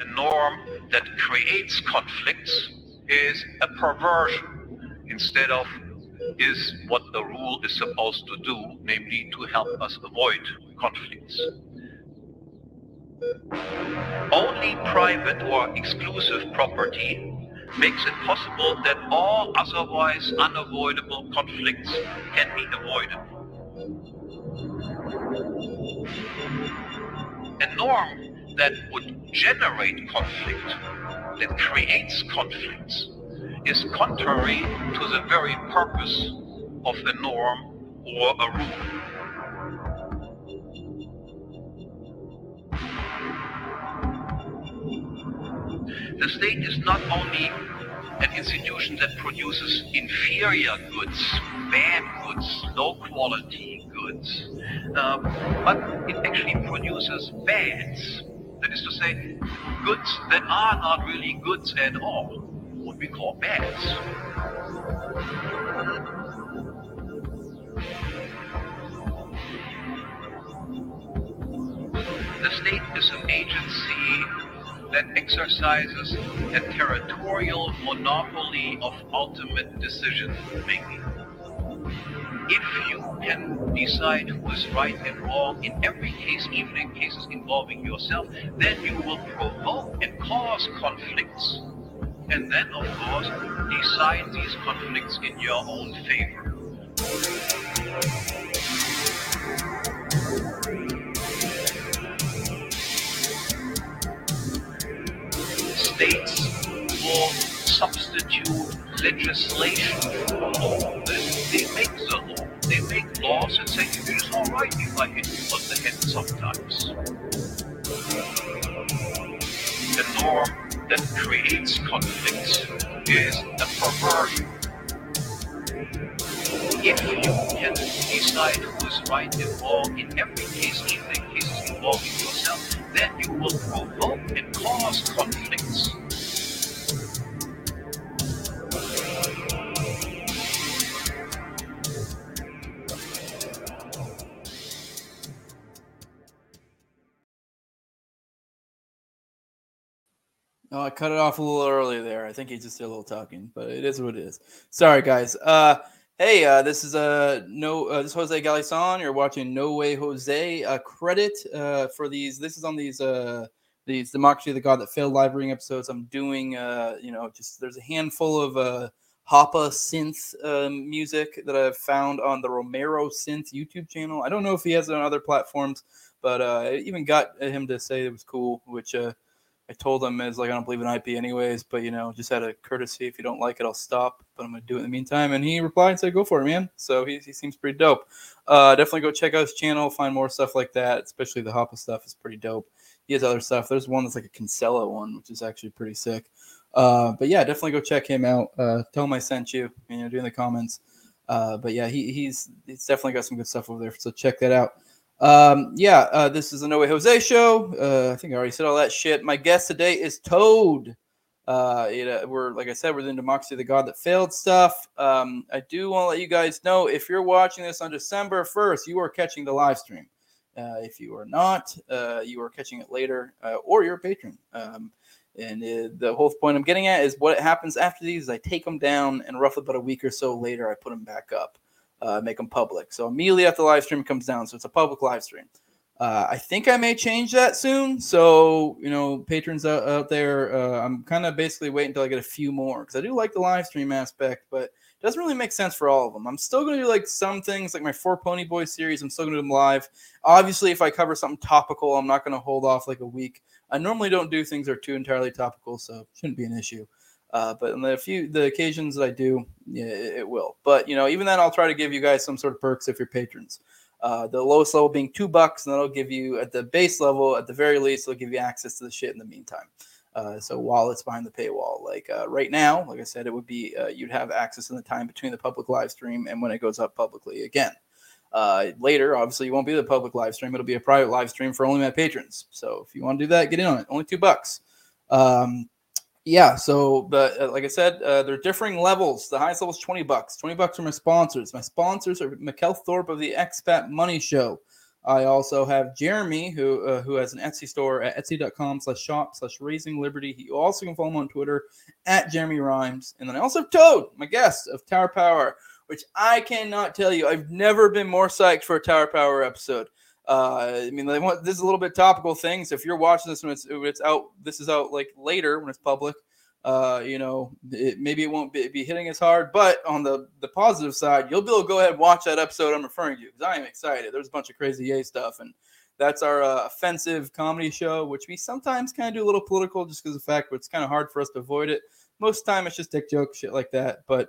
the norm that creates conflicts is a perversion instead of is what the rule is supposed to do, namely to help us avoid conflicts. Only private or exclusive property makes it possible that all otherwise unavoidable conflicts can be avoided. A norm that would generate conflict, that creates conflicts, is contrary to the very purpose of a norm or a rule. The state is not only an institution that produces inferior goods, bad goods, low-quality goods, but it actually produces bads. That is to say, goods that are not really goods at all, what we call bads. The state is an agency that exercises a territorial monopoly of ultimate decision-making. If you can decide who is right and wrong in every case, even in cases involving yourself, then you will provoke and cause conflicts, and then, of course, decide these conflicts in your own favor. States will substitute legislation for law. They make the law. They make laws and say, it is all right if I hit you on the head sometimes. The norm that creates conflicts is a perversion. If you can decide who is right and wrong in every case, even in cases involving yourself, then you will provoke and cause conflicts. Oh, I cut it off a little early there. I think he just did a little talking, but it is what it is. Sorry, guys. This is this is Jose Galison. You're watching No Way Jose. Credit for these. This is on these Democracy of the God That Failed live reading episodes. I'm doing there's a handful of Hoppe synth music that I've found on the Romero synth YouTube channel. I don't know if he has it on other platforms, but I even got him to say it was cool, which I told him is like, I don't believe in IP anyways, but just out of courtesy, if you don't like it, I'll stop, but I'm going to do it in the meantime. And he replied and said, go for it, man. So he seems pretty dope. Definitely go check out his channel, find more stuff like that, especially the Hoppe stuff is pretty dope. He has other stuff. There's one that's like a Kinsella one, which is actually pretty sick. But yeah, definitely go check him out. Tell him I sent you, do in the comments. But yeah, he's definitely got some good stuff over there. So check that out. This is the No Way Jose show. I think I already said all that shit. My guest today is Toad. We're, like I said, we're doing Democracy of the God That Failed stuff. I do want to let you guys know, if you're watching this on December 1st, you are catching the live stream. If you are not, you are catching it later, or you're a patron. The whole point I'm getting at is what happens after these is I take them down, and roughly about a week or so later, I put them back up. Make them public. So immediately after the live stream comes down, so it's a public live stream. I think I may change that soon. So, patrons out there, I'm kind of basically waiting until I get a few more because I do like the live stream aspect, but it doesn't really make sense for all of them. I'm still going to do like some things like my 4 Pony Boys series. I'm still going to do them live. Obviously, if I cover something topical, I'm not going to hold off like a week. I normally don't do things that are too entirely topical, so it shouldn't be an issue. But on the occasions that I do, yeah, it will. But, even then I'll try to give you guys some sort of perks if you're patrons. The lowest level being $2, and that'll give you at the base level, at the very least, it'll give you access to the shit in the meantime. So while it's behind the paywall, like right now, like I said, it would be you'd have access in the time between the public live stream and when it goes up publicly again. Later, obviously, you won't be the public live stream. It'll be a private live stream for only my patrons. So if you want to do that, get in on it. Only $2. But like I said, they're differing levels. The highest level is $20. $20 are my sponsors. My sponsors are Mikkel Thorpe of the Expat Money Show, I also have Jeremy, who has an Etsy store at etsy.com/shop/RaisingLiberty. You also can follow him on Twitter at Jeremy Rhymes. And then I also have Toad, my guest of Tower Power, which I cannot tell you. I've never been more psyched for a Tower Power episode. I mean, this is a little bit topical thing. So if you're watching this when it's out, this is out like later when it's public. Maybe it won't be hitting as hard, but on the positive side, you'll be able to go ahead and watch that episode I'm referring to, because I am excited. There's a bunch of crazy yay stuff, and that's our offensive comedy show, which we sometimes kind of do a little political just because of the fact, but it's kind of hard for us to avoid it. Most of the time it's just dick jokes, shit like that. But,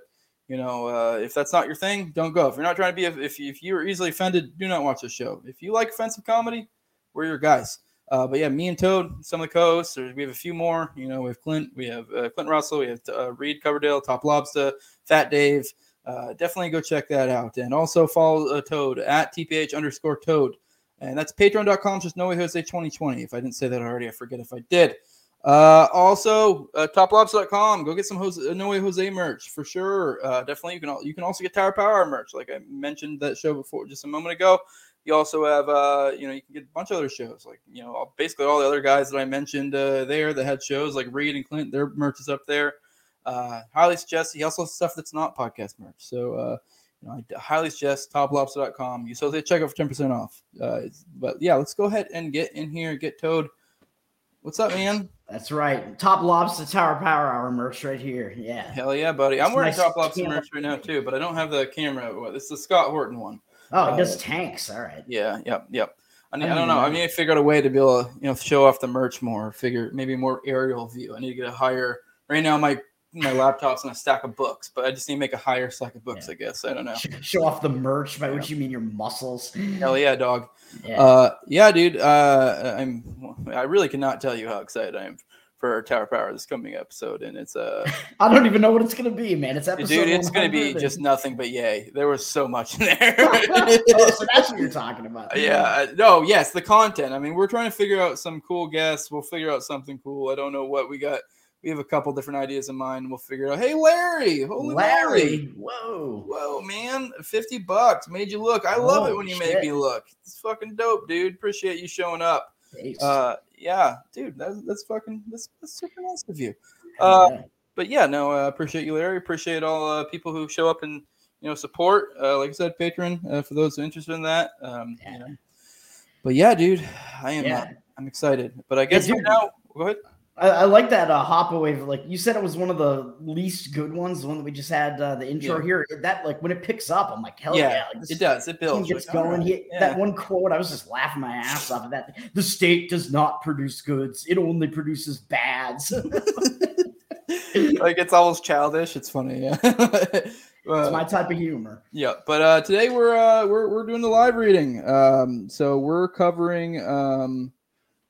if that's not your thing, don't go. If you're not trying to be, if you're easily offended, do not watch the show. If you like offensive comedy, we're your guys. But yeah, me and Toad, some of the co-hosts. We have a few more. We have Clint. We have Clint Russell. We have Reed Coverdale, Top Lobster, Fat Dave. Definitely go check that out. And also follow Toad at @TPH_Toad. And that's patreon.com. Just NoWayJose2020. If I didn't say that already, I forget if I did. Also, toplobster.com. Go get some No Way Jose merch for sure. Definitely. You can also get Tower Power merch. Like I mentioned that show before just a moment ago. You also have, you can get a bunch of other shows. Like, basically all the other guys that I mentioned there that had shows, like Reed and Clint, their merch is up there. Highly suggest. He also has stuff that's not podcast merch. So, I highly suggest toplobster.com. You they check out for 10% off. But, yeah, let's go ahead and get in here and get Toad. What's up, man? That's right. Top Lobster Tower Power Hour merch right here. Yeah. Hell yeah, buddy. It's I'm wearing nice Top Lobster merch right now, too, but I don't have the camera. It's the Scott Horton one. Oh, it does tanks. All right. Yeah. Yep. Yep. I don't know. I need to figure out a way to be able to, show off the merch more. Figure maybe more aerial view. I need to get a higher. Right now, my laptop's on a stack of books, but I just need to make a higher stack of books. Yeah. I guess I don't know. Show off the merch, by which you mean your muscles. Hell yeah, dog. Yeah, dude. I really cannot tell you how excited I am for Tower Power this coming episode, and it's I don't even know what it's gonna be, man. It's episode, dude. It's gonna be just nothing but yay. There was so much in there. Oh, so that's what you're talking about. Yeah. No. Yes. The content. I mean, we're trying to figure out some cool guests. We'll figure out something cool. I don't know what we got. We have a couple different ideas in mind. We'll figure it out. Hey, Larry. Holy Larry. Whoa, man. $50 made you look. I love it when you make me look. It's fucking dope, dude. Appreciate you showing up. Thanks. Yeah, dude, that's super nice of you. But yeah, no, I appreciate you, Larry. Appreciate all people who show up and support. Like I said, Patreon for those interested in that. But yeah, dude, I'm excited. But I guess go ahead. I like that Hoppe wave. Like you said, it was one of the least good ones. The one that we just had the intro here. That when it picks up, I'm like, hell yeah! Like, it does. It builds. It gets going. Right. That one quote, I was just laughing my ass off of that. The state does not produce goods; it only produces bads. Like it's almost childish. It's funny. Yeah, it's my type of humor. Yeah, but today we're doing the live reading. So we're covering.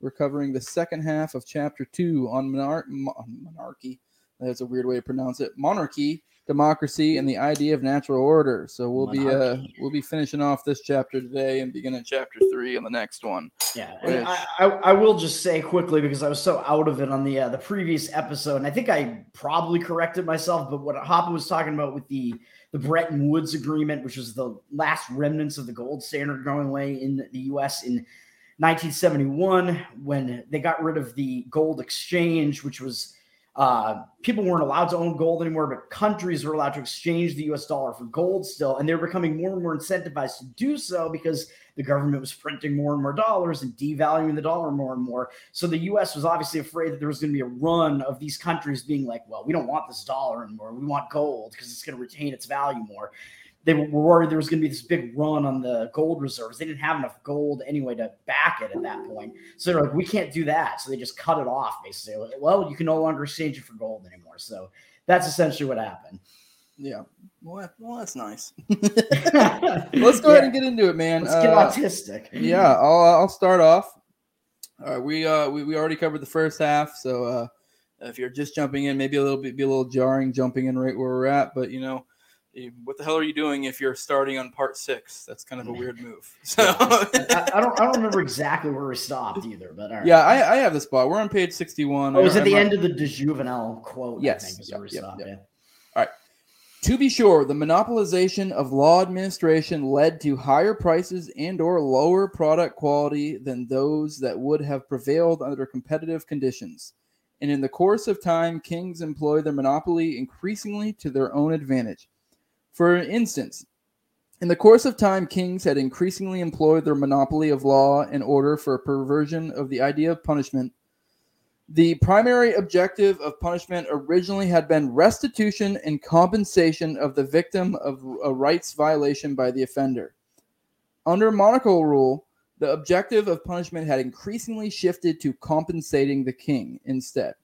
We're covering the second half of Chapter 2 on monarchy. That's a weird way to pronounce it. Monarchy, democracy, and the idea of natural order. So we'll be finishing off this chapter today and beginning Chapter 3 on the next one. Yeah, which... I will just say quickly because I was so out of it on the previous episode, and I think I probably corrected myself. But what Hoppe was talking about with the Bretton Woods Agreement, which was the last remnants of the gold standard going away in the U.S. in 1971, when they got rid of the gold exchange, which was people weren't allowed to own gold anymore, but countries were allowed to exchange the US dollar for gold still. And they were becoming more and more incentivized to do so because the government was printing more and more dollars and devaluing the dollar more and more. So the US was obviously afraid that there was going to be a run of these countries being like, well, we don't want this dollar anymore. We want gold because it's going to retain its value more. They were worried there was going to be this big run on the gold reserves. They didn't have enough gold anyway to back it at that point. So they're like, we can't do that. So they just cut it off, basically. Like, well, you can no longer exchange it for gold anymore. So that's essentially what happened. Yeah. Well, that's nice. Let's go ahead and get into it, man. Let's get autistic. Yeah, I'll start off. All right, we already covered the first half. So if you're just jumping in, maybe a little jarring jumping in right where we're at. But, what the hell are you doing if you're starting on part 6? That's kind of a weird move. So I don't remember exactly where we stopped either, but all right. Yeah, I have the spot. We're on page 61. It was at the end of the de Jouvenel quote. Yes. I think, is where we stopped. All right. To be sure, the monopolization of law administration led to higher prices and or lower product quality than those that would have prevailed under competitive conditions. And in the course of time, kings employed their monopoly increasingly to their own advantage. For instance, in the course of time, kings had increasingly employed their monopoly of law in order for a perversion of the idea of punishment. The primary objective of punishment originally had been restitution and compensation of the victim of a rights violation by the offender. Under monarchical rule, the objective of punishment had increasingly shifted to compensating the king instead.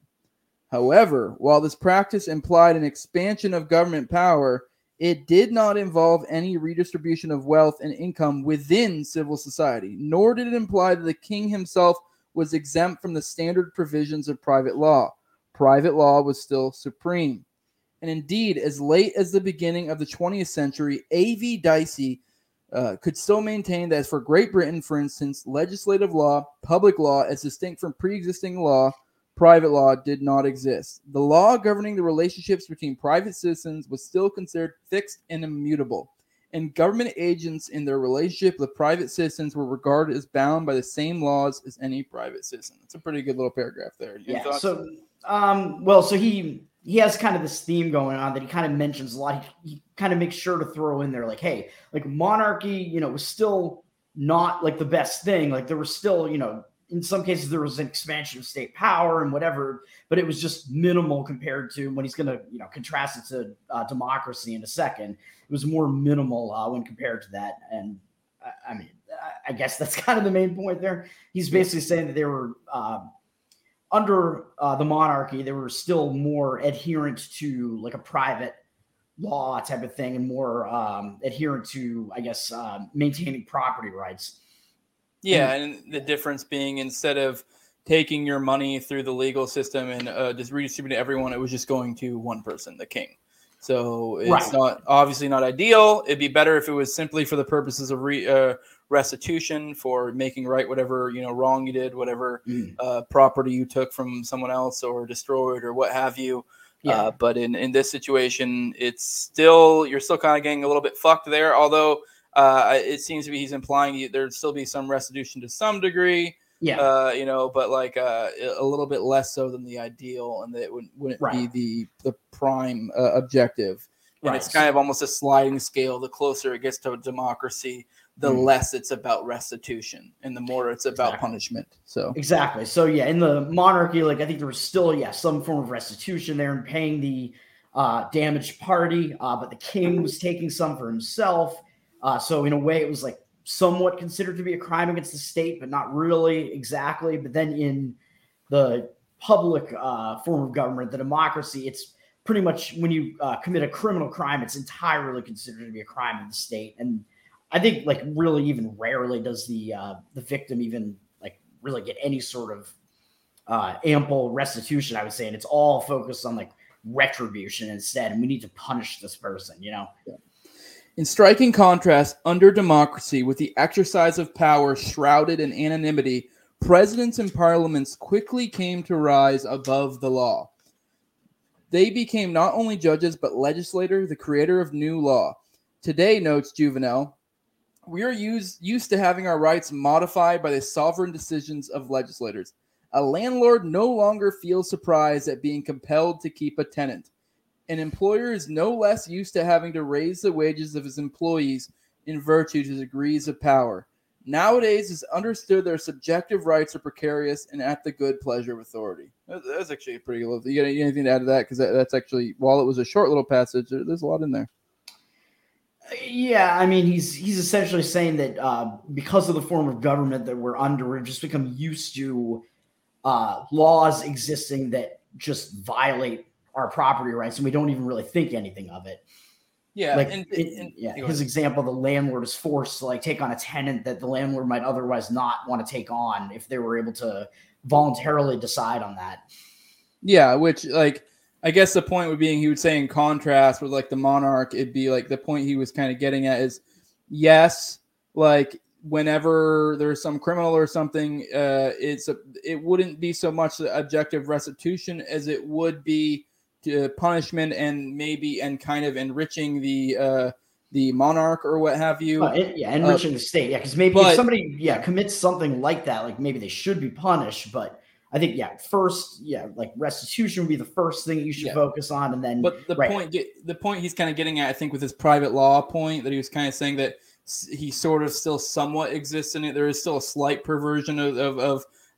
However, while this practice implied an expansion of government power, it did not involve any redistribution of wealth and income within civil society, nor did it imply that the king himself was exempt from the standard provisions of private law. Private law was still supreme. And indeed, as late as the beginning of the 20th century, A.V. Dicey could still maintain that for Great Britain, for instance, legislative law, public law, as distinct from pre-existing law, private law, did not exist. The law governing the relationships between private citizens was still considered fixed and immutable, and government agents in their relationship with private citizens were regarded as bound by the same laws as any private citizen. That's a pretty good little paragraph there. Yeah. So, so he has kind of this theme going on that he kind of mentions a lot. He kind of makes sure to throw in there, like, hey, like monarchy, was still not like the best thing. Like there was still, in some cases there was an expansion of state power and whatever, but it was just minimal compared to when he's going to, contrast it to democracy in a second. It was more minimal when compared to that. And I guess that's kind of the main point there. He's basically saying that they were under the monarchy. They were still more adherent to like a private law type of thing and more adherent to, maintaining property rights. Yeah, and the difference being instead of taking your money through the legal system and just redistributing to everyone, it was just going to one person, the king. So it's not ideal. It'd be better if it was simply for the purposes of restitution, for making right whatever wrong you did, whatever property you took from someone else or destroyed or what have you. Yeah. But in this situation, it's still you're still kind of getting a little bit fucked there, although. It seems to be he's implying there'd still be some restitution to some degree, but like a little bit less so than the ideal, and that it wouldn't be the prime objective. And it's kind of almost a sliding scale. The closer it gets to democracy, the less it's about restitution, and the more it's about punishment. So exactly. So in the monarchy, like I think there was still some form of restitution there and paying the damaged party, but the king was taking some for himself. So in a way, it was like somewhat considered to be a crime against the state, but not really exactly. But then in the public form of government, the democracy, it's pretty much when you commit a criminal crime, it's entirely considered to be a crime of the state. And I think like really even rarely does the victim even like really get any sort of ample restitution, I would say. And it's all focused on like retribution instead. And we need to punish this person, Yeah. In striking contrast, under democracy, with the exercise of power shrouded in anonymity, presidents and parliaments quickly came to rise above the law. They became not only judges, but legislator, the creator of new law. Today, notes Juvenal, we are used to having our rights modified by the sovereign decisions of legislators. A landlord no longer feels surprised at being compelled to keep a tenant. An employer is no less used to having to raise the wages of his employees in virtue to degrees of power. Nowadays, it's understood their subjective rights are precarious and at the good pleasure of authority. That's actually pretty lovely. You got anything to add to that? Because that's actually, while it was a short little passage, there's a lot in there. Yeah, I mean, he's essentially saying that because of the form of government that we're under, we've just become used to laws existing that just violate our property rights, and we don't even really think anything of it. Yeah. Like his example, the landlord is forced to like take on a tenant that the landlord might otherwise not want to take on if they were able to voluntarily decide on that. Yeah. Which like, I guess the point would be, he would say in contrast with like the monarch, it'd be like the point he was kind of getting at is yes. Like whenever there's some criminal or something, it wouldn't be so much the objective restitution as it would be punishment and maybe and kind of enriching the monarch or what have you. Enriching the state. Yeah, because maybe if somebody commits something like that, like maybe they should be punished. But I think like restitution would be the first thing you should focus on, and then. But the point he's kind of getting at, I think, with his private law point that he was kind of saying that he sort of still somewhat exists in it. There is still a slight perversion of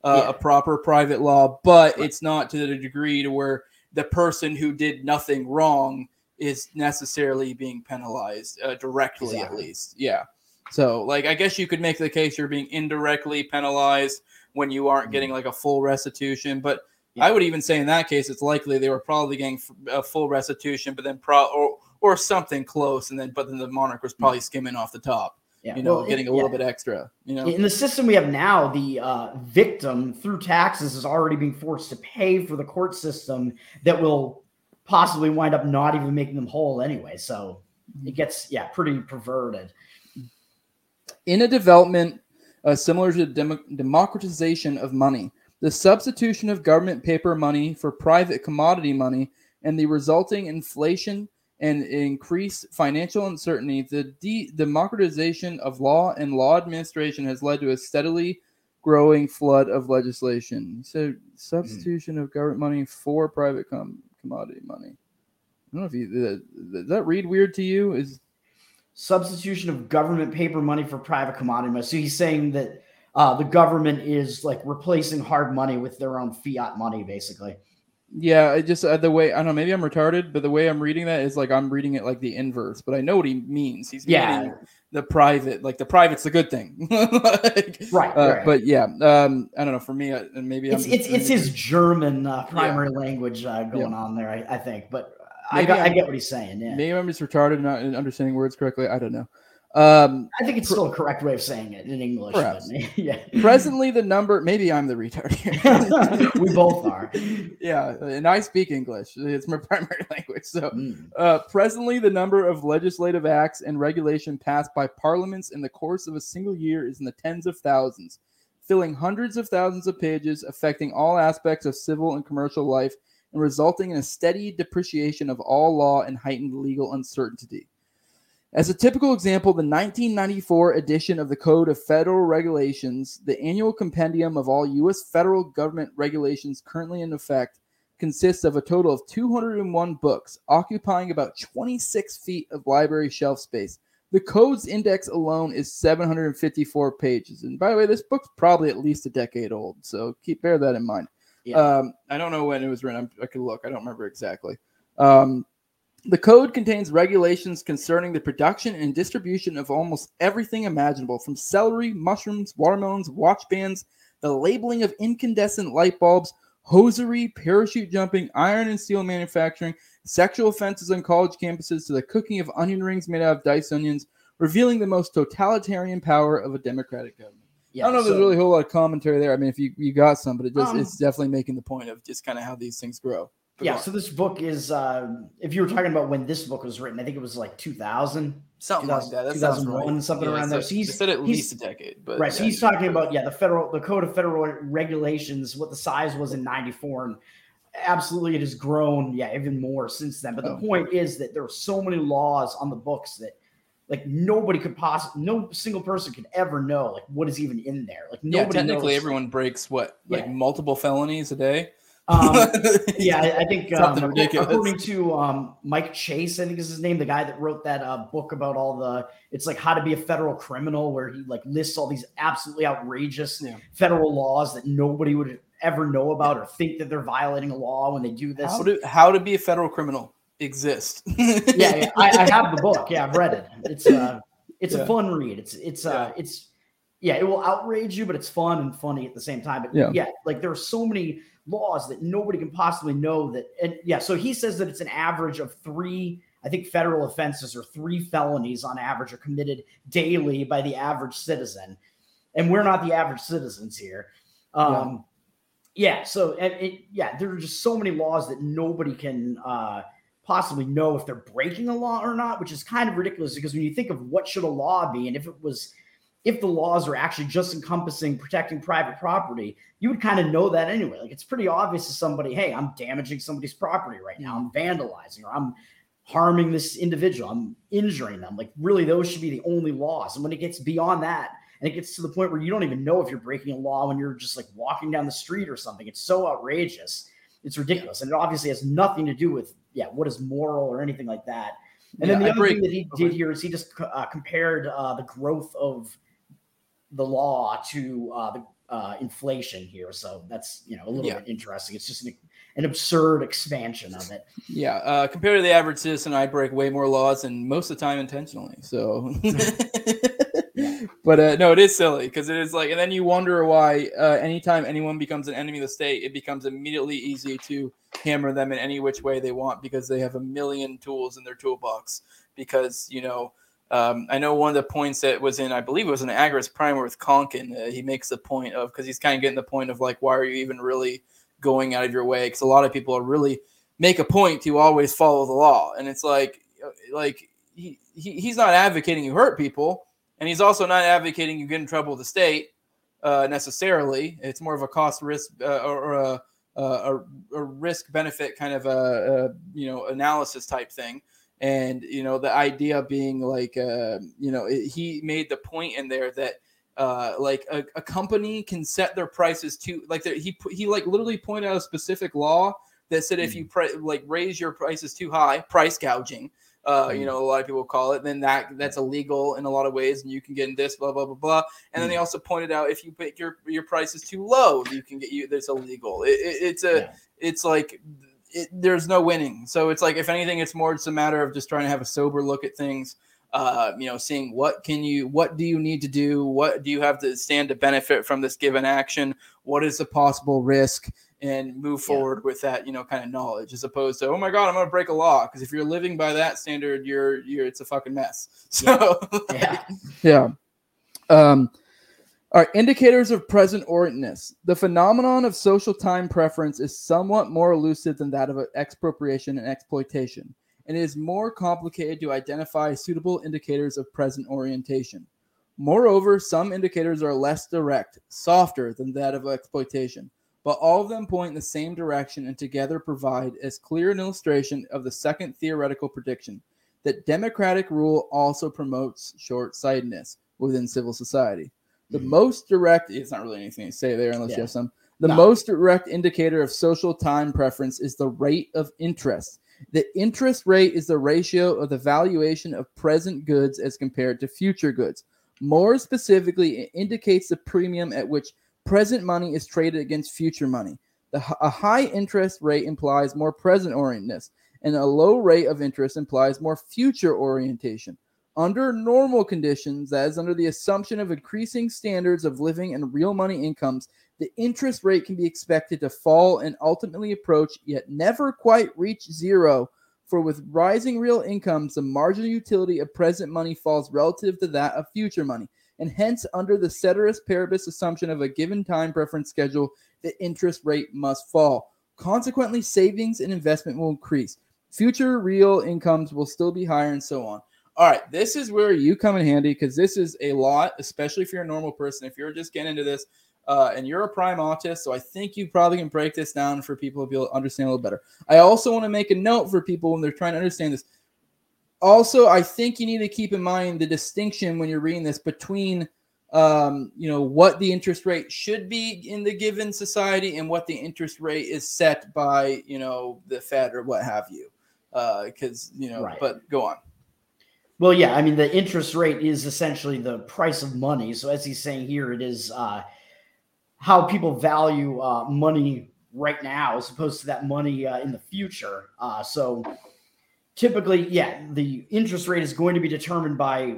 a proper private law, but it's not to the degree to where the person who did nothing wrong is necessarily being penalized directly, at least. Yeah. So, like, I guess you could make the case you're being indirectly penalized when you aren't getting like a full restitution. But I would even say in that case, it's likely they were probably getting a full restitution, but then or something close. And then, but then the monarch was probably skimming off the top, getting a little bit extra, In the system we have now, the victim through taxes is already being forced to pay for the court system that will possibly wind up not even making them whole anyway. So it gets, pretty perverted. In a development similar to the democratization of money, the substitution of government paper money for private commodity money and the resulting inflation and increased financial uncertainty, the democratization of law and law administration has led to a steadily growing flood of legislation. So substitution of government money for private commodity money. I don't know if does that read weird to you? Is substitution of government paper money for private commodity money. So he's saying that the government is like replacing hard money with their own fiat money, basically. Yeah, I just the way I don't know. Maybe I'm retarded, but the way I'm reading that is like I'm reading it like the inverse. But I know what he means. He's meaning the private, like the private's the good thing, right? But I don't know. For me, and maybe it's his German primary language going on there. I think, but I get what he's saying. Yeah. Maybe I'm just retarded and not understanding words correctly. I don't know. I think it's still a correct way of saying it in English. Presently, the number. Maybe I'm the retard here. We both are. Yeah, and I speak English. It's my primary language. So, presently, the number of legislative acts and regulation passed by parliaments in the course of a single year is in the tens of thousands, filling hundreds of thousands of pages, affecting all aspects of civil and commercial life, and resulting in a steady depreciation of all law and heightened legal uncertainty. As a typical example, the 1994 edition of the Code of Federal Regulations, the annual compendium of all U.S. federal government regulations currently in effect, consists of a total of 201 books, occupying about 26 feet of library shelf space. The code's index alone is 754 pages. And by the way, this book's probably at least a decade old, so bear that in mind. Yeah. I don't know when it was written. I could look. I don't remember exactly. The code contains regulations concerning the production and distribution of almost everything imaginable, from celery, mushrooms, watermelons, watch bands, the labeling of incandescent light bulbs, hosiery, parachute jumping, iron and steel manufacturing, sexual offenses on college campuses, to the cooking of onion rings made out of diced onions, revealing the most totalitarian power of a democratic government. Yeah, I don't know if there's really a whole lot of commentary there. I mean, if you got some, but it's definitely making the point of just kind of how these things grow. Yeah, so this book is, if you were talking about when this book was written, I think it was like 2000. Something like that. 2001, right. Something around there. So he said at least a decade. But right, so he's talking about, the Code of Federal Regulations, what the size was in 94, and absolutely it has grown, even more since then. But the point is that there are so many laws on the books that, like, nobody could no single person could ever know, like, what is even in there. Like, nobody technically knows. Everyone breaks, multiple felonies a day? I think according to Mike Chase, I think is his name, the guy that wrote that book about it's like How to Be a Federal Criminal, where he like lists all these absolutely outrageous federal laws that nobody would ever know about or think that they're violating a law when they do this. How to Be a Federal Criminal exists. I have the book. I've read it. It's a fun read. It will outrage you, but it's fun and funny at the same time. But like there are so many laws that nobody can possibly know that. And so he says that it's an average of three, I think, federal offenses or three felonies on average are committed daily by the average citizen. And we're not the average citizens here. There are just so many laws that nobody can possibly know if they're breaking a law or not, which is kind of ridiculous because when you think of what should a law be, and if it was if the laws are actually just encompassing protecting private property, you would kind of know that anyway. Like, it's pretty obvious to somebody, hey, I'm damaging somebody's property right now. I'm vandalizing, or I'm harming this individual. I'm injuring them. Like, really, those should be the only laws. And when it gets beyond that, and it gets to the point where you don't even know if you're breaking a law when you're just like walking down the street or something, it's so outrageous. It's ridiculous. And it obviously has nothing to do with, what is moral or anything like that. And then the other thing that he did here is he just compared the growth of the law to the inflation here. So that's, a little bit interesting. It's just an absurd expansion of it. Yeah. Compared to the average citizen, I break way more laws, and most of the time intentionally. So, but no, it is silly, because it is like, and then you wonder why anytime anyone becomes an enemy of the state, it becomes immediately easy to hammer them in any which way they want, because they have a million tools in their toolbox. Because, I know one of the points that was in, I believe it was in Agorist Primer with Konkin, he makes the point of, because he's kind of getting the point of like, why are you even really going out of your way? Because a lot of people are really make a point to always follow the law. And it's like he's not advocating you hurt people. And he's also not advocating you get in trouble with the state necessarily. It's more of a cost risk or a risk benefit kind of a analysis type thing. And, the idea being like, he made the point in there that like a company can set their prices to like he like literally pointed out a specific law that said if you raise your prices too high, price gouging. A lot of people call it, then that's illegal in a lot of ways, and you can get in this, blah, blah, blah, blah. And then they also pointed out if you pick your prices too low, you can get that's illegal. There's no winning. So it's like, if anything, it's more just a matter of just trying to have a sober look at things, seeing what do you need to do? What do you have to stand to benefit from this given action? What is the possible risk? And move forward with that, kind of knowledge, as opposed to, oh my God, I'm going to break a law. Because if you're living by that standard, it's a fucking mess. So, all right. Indicators of present orientedness. The phenomenon of social time preference is somewhat more elusive than that of expropriation and exploitation, and it is more complicated to identify suitable indicators of present orientation. Moreover, some indicators are less direct, softer than that of exploitation, but all of them point in the same direction and together provide as clear an illustration of the second theoretical prediction, that democratic rule also promotes short-sightedness within civil society. The most direct, it's not really anything to say there unless you have some, most direct indicator of social time preference is the rate of interest. The interest rate is the ratio of the valuation of present goods as compared to future goods. More specifically, it indicates the premium at which present money is traded against future money. A high interest rate implies more present orientedness, and a low rate of interest implies more future orientation. Under normal conditions, that is, under the assumption of increasing standards of living and real money incomes, the interest rate can be expected to fall and ultimately approach, yet never quite reach zero, for with rising real incomes, the marginal utility of present money falls relative to that of future money. And hence, under the ceteris paribus assumption of a given time preference schedule, the interest rate must fall. Consequently, savings and investment will increase. Future real incomes will still be higher, and so on. All right, this is where you come in handy, because this is a lot, especially if you're a normal person. If you're just getting into this and you're a prime autist, so I think you probably can break this down for people to be able to understand a little better. I also want to make a note for people when they're trying to understand this. Also, I think you need to keep in mind the distinction when you're reading this between, what the interest rate should be in the given society and what the interest rate is set by, the Fed or what have you. But go on. Well, yeah, I mean, the interest rate is essentially the price of money. So as he's saying here, it is how people value money right now as opposed to that money in the future. Typically, the interest rate is going to be determined by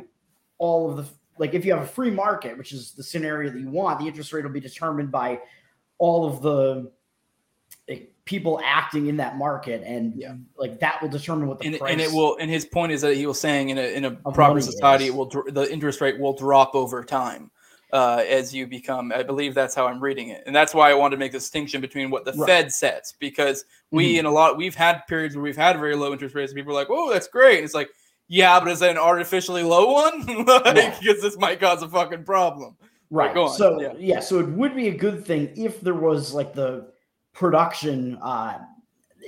all of if you have a free market, which is the scenario that you want, the interest rate will be determined by all of the people acting in that market. And that will determine what the price. And it will. And his point is that he was saying in a proper society, the interest rate will drop over time as you become, I believe that's how I'm reading it. And that's why I wanted to make a distinction between what the Fed sets, because we've had periods where we've had very low interest rates and people are like, oh, that's great. And it's like, yeah, but is that an artificially low one? Because this might cause a fucking problem. Right. So, so it would be a good thing if there was like the production,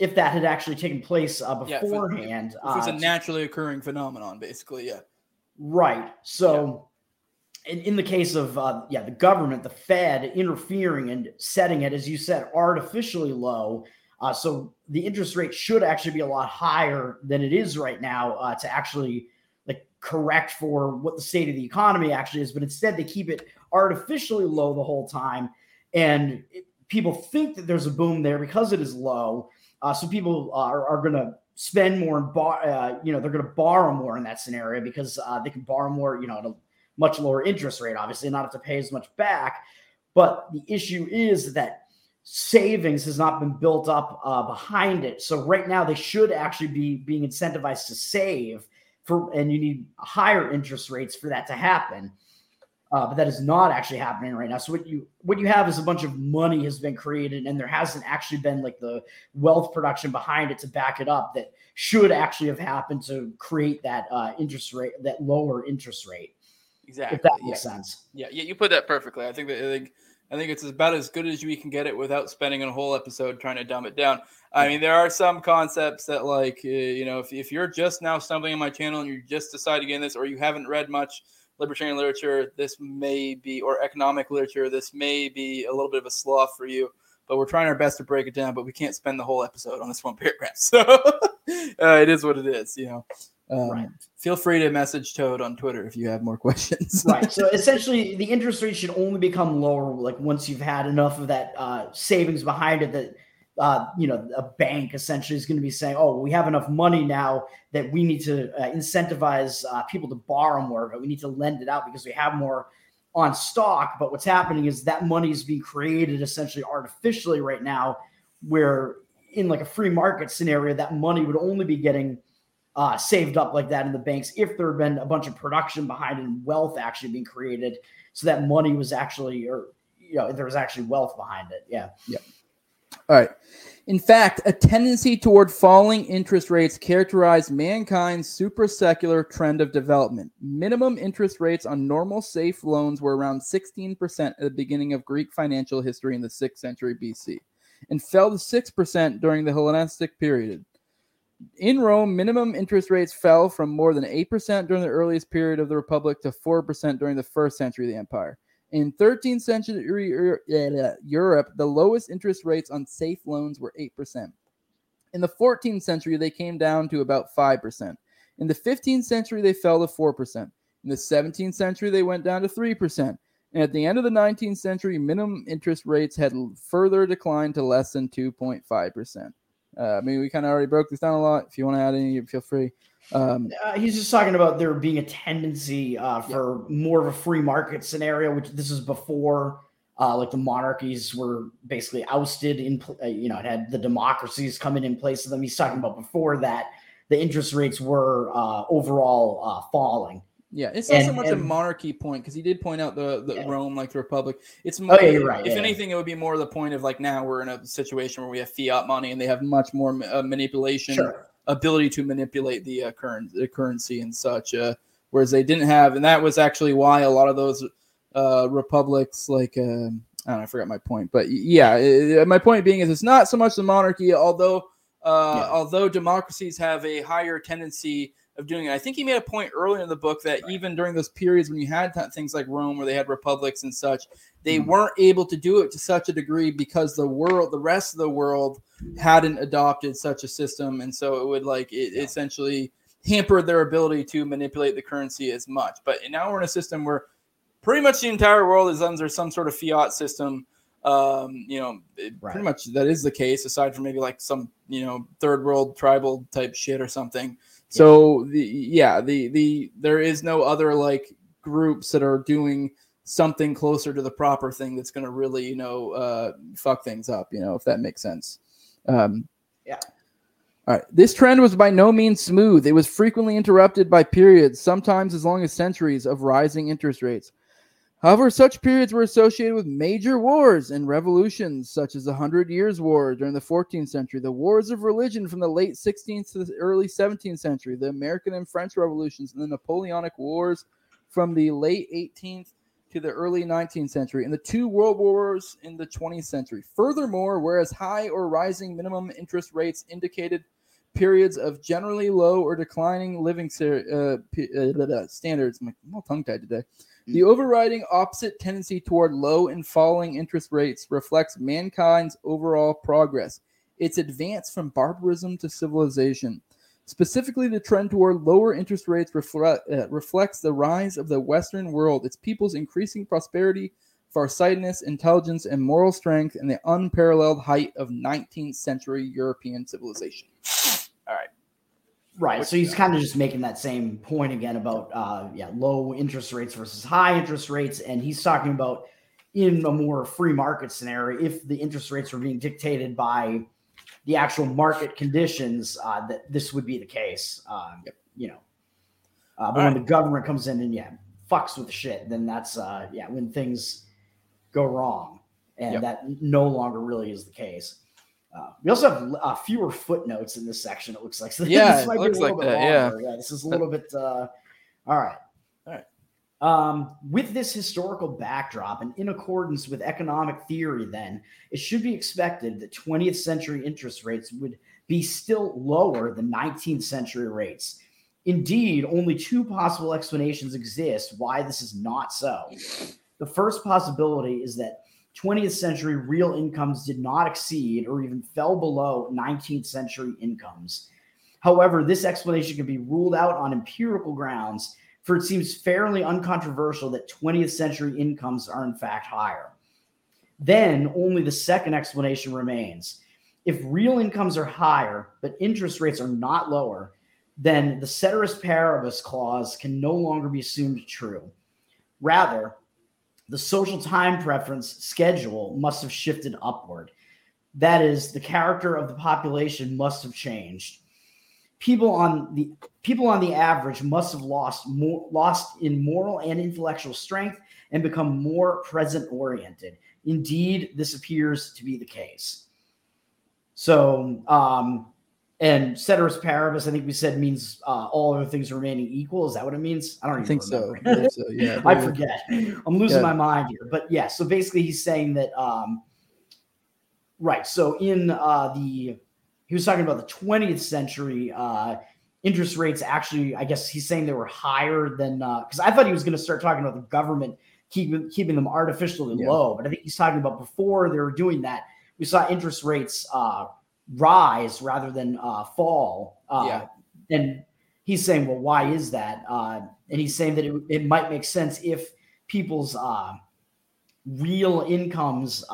if that had actually taken place beforehand. If it's a naturally occurring phenomenon, basically, yeah. Right. So in the case of, the government, the Fed interfering and setting it, as you said, artificially low. So the interest rate should actually be a lot higher than it is right now to actually like correct for what the state of the economy actually is. But instead, they keep it artificially low the whole time. And people think that there's a boom there because it is low. So people are going to spend more and they're going to borrow more in that scenario because they can borrow more, at a much lower interest rate, obviously, not have to pay as much back. But the issue is that savings has not been built up behind it. So right now they should actually be being incentivized to save and you need higher interest rates for that to happen. But that is not actually happening right now. So what you have is a bunch of money has been created and there hasn't actually been like the wealth production behind it to back it up that should actually have happened to create that interest rate, that lower interest rate. Exactly. If that makes sense. Yeah, you put that perfectly. I think it's about as good as we can get it without spending a whole episode trying to dumb it down. I mean, there are some concepts that if you're just now stumbling on my channel and you're just deciding in this, or you haven't read much libertarian literature, this may be, or economic literature, this may be a little bit of a slough for you, but we're trying our best to break it down, but we can't spend the whole episode on this one paragraph. So it is what it is, Right. Feel free to message Toad on Twitter if you have more questions. Right. So essentially, the interest rate should only become lower, like once you've had enough of that savings behind it that a bank essentially is going to be saying, "Oh, we have enough money now that we need to incentivize people to borrow more of it. We need to lend it out because we have more on stock." But what's happening is that money is being created essentially artificially right now, where in like a free market scenario, that money would only be getting saved up like that in the banks if there had been a bunch of production behind it and wealth actually being created, so that money was actually, there was actually wealth behind it. Yeah. All right. In fact, a tendency toward falling interest rates characterized mankind's super-secular trend of development. Minimum interest rates on normal safe loans were around 16% at the beginning of Greek financial history in the 6th century BC and fell to 6% during the Hellenistic period. In Rome, minimum interest rates fell from more than 8% during the earliest period of the Republic to 4% during the first century of the Empire. In 13th century Europe, the lowest interest rates on safe loans were 8%. In the 14th century, they came down to about 5%. In the 15th century, they fell to 4%. In the 17th century, they went down to 3%. And at the end of the 19th century, minimum interest rates had further declined to less than 2.5%. We kind of already broke this down a lot. If you want to add any, feel free. He's just talking about there being a tendency for more of a free market scenario, which this is before the monarchies were basically ousted. It had the democracies coming in place of them. He's talking about before that, the interest rates were overall falling. Yeah, it's not so much a monarchy point, because he did point out the Rome, like the Republic. It's more, anything, it would be more the point of like now we're in a situation where we have fiat money and they have much more manipulation, ability to manipulate the currency and such, whereas they didn't have. And that was actually why a lot of those republics, I forgot my point. But yeah, my point being is it's not so much the monarchy, although democracies have a higher tendency of doing it. I think he made a point earlier in the book that even during those periods when you had things like Rome where they had republics and such, they weren't able to do it to such a degree because the rest of the world hadn't adopted such a system. And so it would essentially hampered their ability to manipulate the currency as much. But now we're in a system where pretty much the entire world is under some sort of fiat system. Pretty much that is the case aside from maybe like some, third world tribal type shit or something. So there is no other groups that are doing something closer to the proper thing that's going to really fuck things up, if that makes sense. All right. This trend was by no means smooth. It was frequently interrupted by periods, sometimes as long as centuries, of rising interest rates. However, such periods were associated with major wars and revolutions, such as the Hundred Years' War during the 14th century, the wars of religion from the late 16th to the early 17th century, the American and French revolutions, and the Napoleonic Wars from the late 18th to the early 19th century, and the two world wars in the 20th century. Furthermore, whereas high or rising minimum interest rates indicated periods of generally low or declining living standards, I'm all tongue-tied today, the overriding opposite tendency toward low and falling interest rates reflects mankind's overall progress, its advance from barbarism to civilization. Specifically, the trend toward lower interest rates reflects the rise of the Western world, its people's increasing prosperity, farsightedness, intelligence, and moral strength, and the unparalleled height of 19th century European civilization. All right. Right, so he's kind of just making that same point again about low interest rates versus high interest rates, and he's talking about in a more free market scenario, if the interest rates were being dictated by the actual market conditions, that this would be the case, But when the government comes in and fucks with shit, then that's when things go wrong, and that no longer really is the case. We also have fewer footnotes in this section, it looks like. So this might be a little bit longer. Yeah, this is a little bit... All right. With this historical backdrop and in accordance with economic theory, then, it should be expected that 20th century interest rates would be still lower than 19th century rates. Indeed, only two possible explanations exist why this is not so. The first possibility is that 20th century real incomes did not exceed or even fell below 19th century incomes. However, this explanation can be ruled out on empirical grounds, for it seems fairly uncontroversial that 20th century incomes are in fact higher. Then only the second explanation remains. If real incomes are higher, but interest rates are not lower, then the ceteris paribus clause can no longer be assumed true. Rather, the social time preference schedule must have shifted upward. That is, the character of the population must have changed. People on the average must have lost in moral and intellectual strength and become more present-oriented. Indeed, this appears to be the case. So, and ceteris paribus, I think we said, means all other things remaining equal. Is that what it means? I don't even remember. So. I think so. Yeah, I forget. I'm losing my mind here. But yeah, so basically he's saying that, right. So in he was talking about the 20th century interest rates. Actually, I guess he's saying they were higher than, because I thought he was going to start talking about the government keeping them artificially low. But I think he's talking about before they were doing that, we saw interest rates rise rather than fall. And he's saying, well, why is that? And he's saying that it might make sense if people's real incomes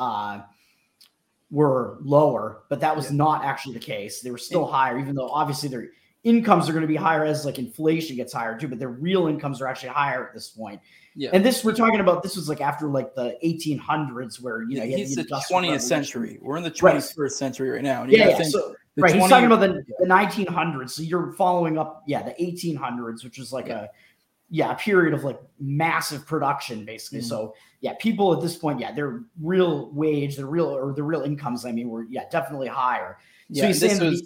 were lower, but that was not actually the case. They were still higher, even though obviously their incomes are going to be higher as like inflation gets higher too, but their real incomes are actually higher at this point. Yeah. And this, we're talking about, this was like after like the 1800s where, you know, he's the 20th century. We're in the 21st century right now. And so, he's talking about the 1900s. So you're following up, the 1800s, which was like a period of like massive production basically. Mm-hmm. So people at this point, their real wage, their real incomes, I mean, were definitely higher. So he's saying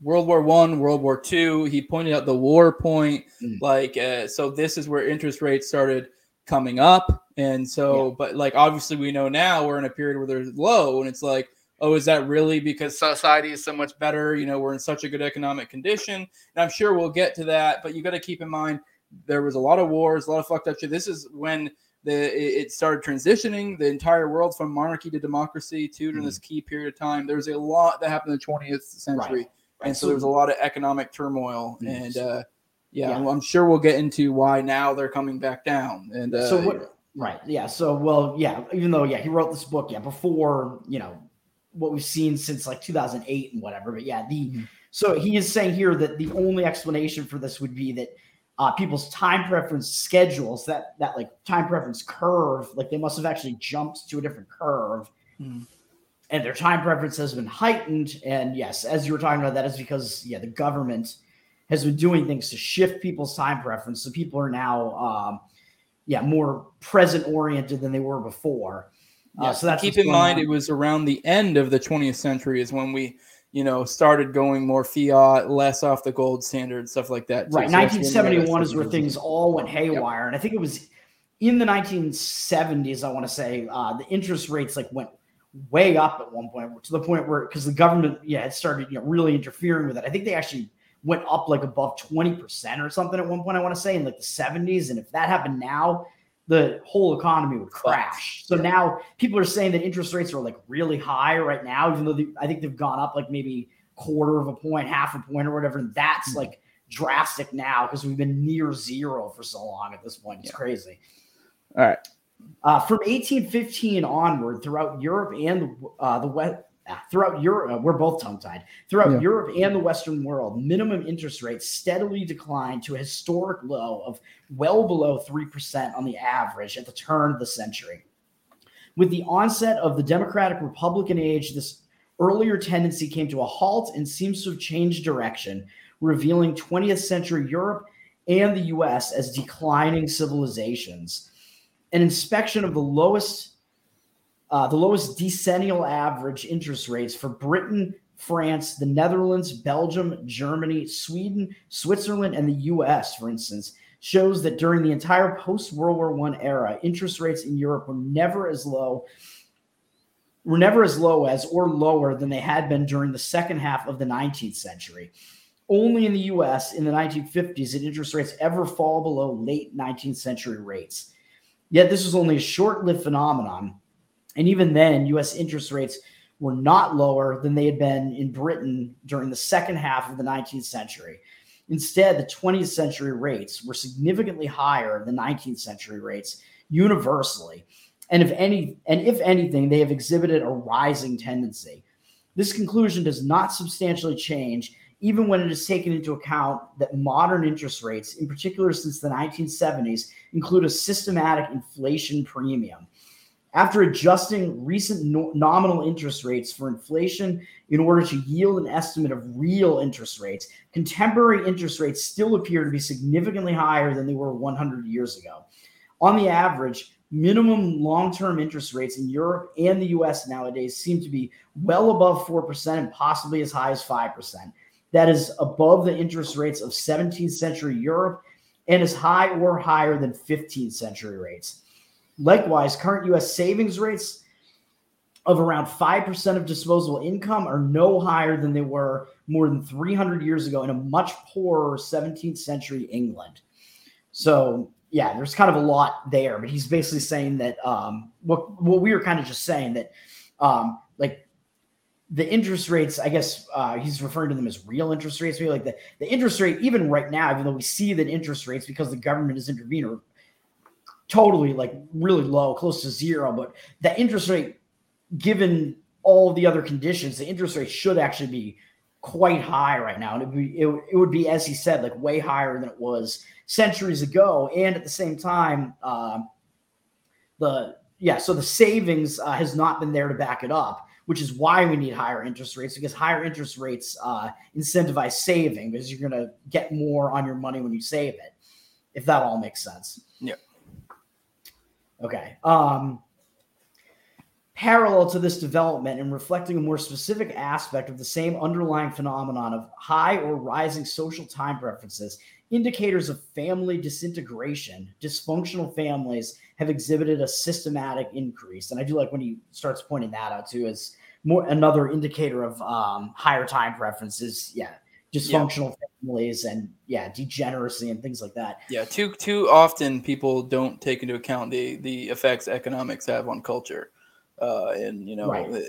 World War I, World War II. He pointed out the war point, so this is where interest rates started coming up, and so, but like obviously we know now we're in a period where they're low, and it's like, oh, is that really because society is so much better? You know, we're in such a good economic condition, and I'm sure we'll get to that, but you got to keep in mind there was a lot of wars, a lot of fucked up shit. This is when it started transitioning the entire world from monarchy to democracy too during this key period of time. There's a lot that happened in the 20th century. Right. And so there was a lot of economic turmoil, and I'm sure we'll get into why now they're coming back down. And even though he wrote this book before, you know, what we've seen since like 2008 and whatever, but so he is saying here that the only explanation for this would be that people's time preference schedules, that like time preference curve, like they must have actually jumped to a different curve. Mm. And their time preference has been heightened. And yes, as you were talking about, that is because, the government has been doing things to shift people's time preference. So people are now more present oriented than they were before. So that's keep in mind, it was around the end of the 20th century is when we, started going more fiat, less off the gold standard, stuff like that. Right. So 1971 is where things all went haywire. Yep. And I think it was in the 1970s, I want to say, the interest rates went way up at one point to the point where, because the government, had started, really interfering with it. I think they actually went up above 20% or something at one point, I want to say, in the 70s. And if that happened now, the whole economy would crash. So now people are saying that interest rates are really high right now, even though I think they've gone up maybe quarter of a point, half a point or whatever. And that's drastic now because we've been near zero for so long at this point. It's crazy. All right. From 1815 onward, throughout Europe and the West, throughout Europe, we're both tongue-tied. Throughout Europe and the Western world, minimum interest rates steadily declined to a historic low of well below 3% on the average at the turn of the century. With the onset of the Democratic-Republican age, this earlier tendency came to a halt and seems to have changed direction, revealing 20th century Europe and the U.S. as declining civilizations. An inspection of the lowest decennial average interest rates for Britain, France, the Netherlands, Belgium, Germany, Sweden, Switzerland, and the U.S., for instance, shows that during the entire post-World War I era, interest rates in Europe were never as low as or lower than they had been during the second half of the 19th century. Only in the U.S. in the 1950s did interest rates ever fall below late 19th century rates. Yet this was only a short-lived phenomenon. And even then, U.S. interest rates were not lower than they had been in Britain during the second half of the 19th century. Instead, the 20th century rates were significantly higher than 19th century rates universally. And if anything, they have exhibited a rising tendency. This conclusion does not substantially change, even when it is taken into account that modern interest rates, in particular since the 1970s, include a systematic inflation premium. After adjusting recent nominal interest rates for inflation in order to yield an estimate of real interest rates, contemporary interest rates still appear to be significantly higher than they were 100 years ago. On the average, minimum long-term interest rates in Europe and the U.S. nowadays seem to be well above 4% and possibly as high as 5%. That is above the interest rates of 17th century Europe and as high or higher than 15th century rates. Likewise, current U.S. savings rates of around 5% of disposable income are no higher than they were more than 300 years ago in a much poorer 17th century England. So, there's kind of a lot there, but he's basically saying that what we were kind of just saying that the interest rates, I guess he's referring to them as real interest rates. Maybe the interest rate, even right now, even though we see that interest rates because the government is intervening, totally really low, close to zero, but the interest rate, given all the other conditions, the interest rate should actually be quite high right now. And it would be, as he said, way higher than it was centuries ago. And at the same time, so the savings has not been there to back it up, which is why we need higher interest rates, because higher interest rates incentivize saving because you're going to get more on your money when you save it, if that all makes sense. Yeah. Okay. Parallel to this development and reflecting a more specific aspect of the same underlying phenomenon of high or rising social time preferences, indicators of family disintegration, dysfunctional families have exhibited a systematic increase. And I do when he starts pointing that out too, as more another indicator of higher time preferences. Yeah. Dysfunctional families and degeneracy and things like that. Yeah, too often people don't take into account the effects economics have on culture, and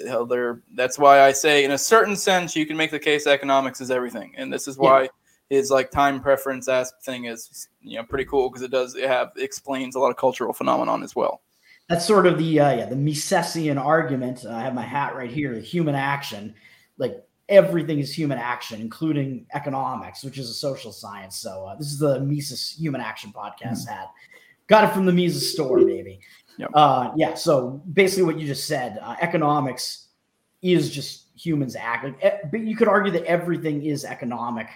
how they're. That's why I say, in a certain sense, you can make the case economics is everything, and this is why his time preference thing is pretty cool because it explains a lot of cultural phenomenon as well. That's sort of the Misesian argument. I have my hat right here. Human action, Everything is human action, including economics, which is a social science. So this is the Mises Human Action Podcast hat. Got it from the Mises store, baby. Yep. So basically what you just said, economics is just humans acting. But you could argue that everything is economic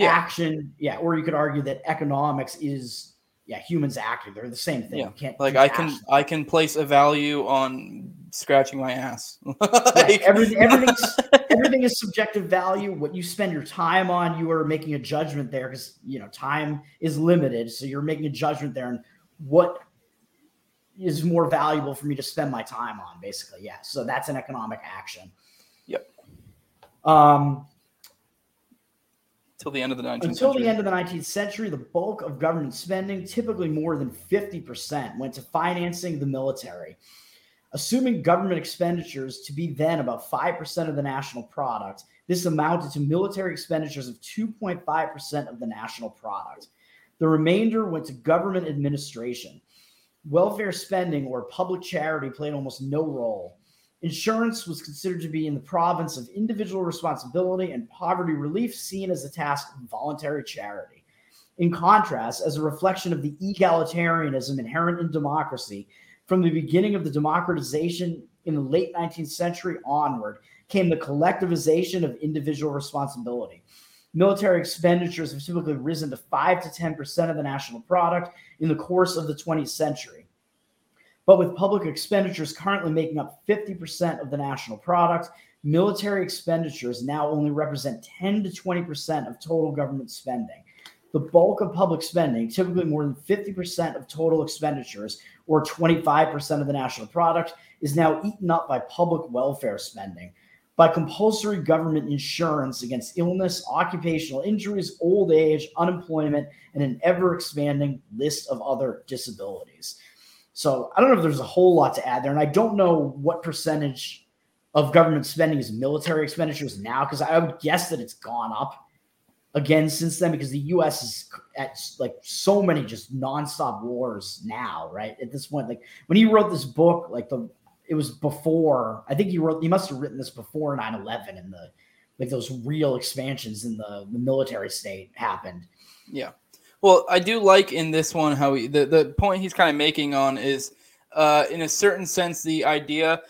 action. Yeah. Or you could argue that economics is yeah, humans acting. They're the same thing. Yeah. You can't like I can place a value on scratching my ass. Like, everything is subjective value. What you spend your time on, you are making a judgment there because, you know, time is limited. So you're making a judgment there. And what is more valuable for me to spend my time on, basically. Yeah. So that's an economic action. Yep. Until the end of the 19th century, the bulk of government spending, typically more than 50%, went to financing the military. Assuming government expenditures to be then about 5% of the national product, this amounted to military expenditures of 2.5% of the national product. The remainder went to government administration. Welfare spending or public charity played almost no role. Insurance was considered to be in the province of individual responsibility, and poverty relief seen as a task of voluntary charity. In contrast, as a reflection of the egalitarianism inherent in democracy, from the beginning of the democratization in the late 19th century onward came the collectivization of individual responsibility. Military expenditures have typically risen to 5 to 10% of the national product in the course of the 20th century. But with public expenditures currently making up 50% of the national product, military expenditures now only represent 10 to 20% of total government spending. The bulk of public spending, typically more than 50% of total expenditures, or 25% of the national product, is now eaten up by public welfare spending, by compulsory government insurance against illness, occupational injuries, old age, unemployment, and an ever-expanding list of other disabilities. So I don't know if there's a whole lot to add there, and I don't know what percentage of government spending is military expenditures now, because I would guess that it's gone up again since then, because the U.S. is at like so many just nonstop wars now, right? At this point, like when he wrote this book, like it was before, I think he must have written this before 9/11 and those real expansions in the military state happened. Yeah. Well, I do like in this one how the point he's kind of making on is, in a certain sense, the idea,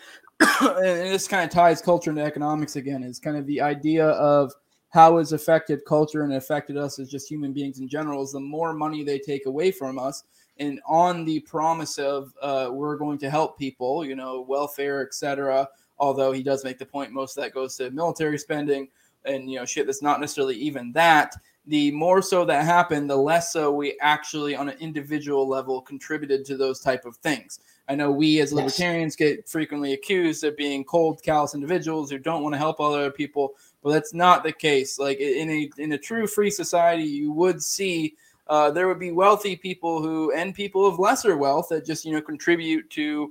and this kind of ties culture into economics again, is kind of the idea of how it's affected culture and affected us as just human beings in general is the more money they take away from us, and on the promise of we're going to help people, you know, welfare, etc. Although he does make the point most of that goes to military spending and, you know, shit that's not necessarily even that. The more so that happened, the less so we actually on an individual level contributed to those type of things. I know we as libertarians get frequently accused of being cold, callous individuals who don't want to help other people, but that's not the case. Like in a true free society, you would see there would be wealthy people who and people of lesser wealth that just, you know, contribute to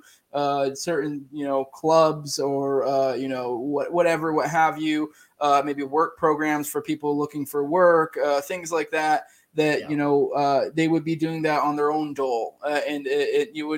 certain, you know, clubs or, you know, whatever, what have you, maybe work programs for people looking for work, things like that, you know, they would be doing that on their own dole. And there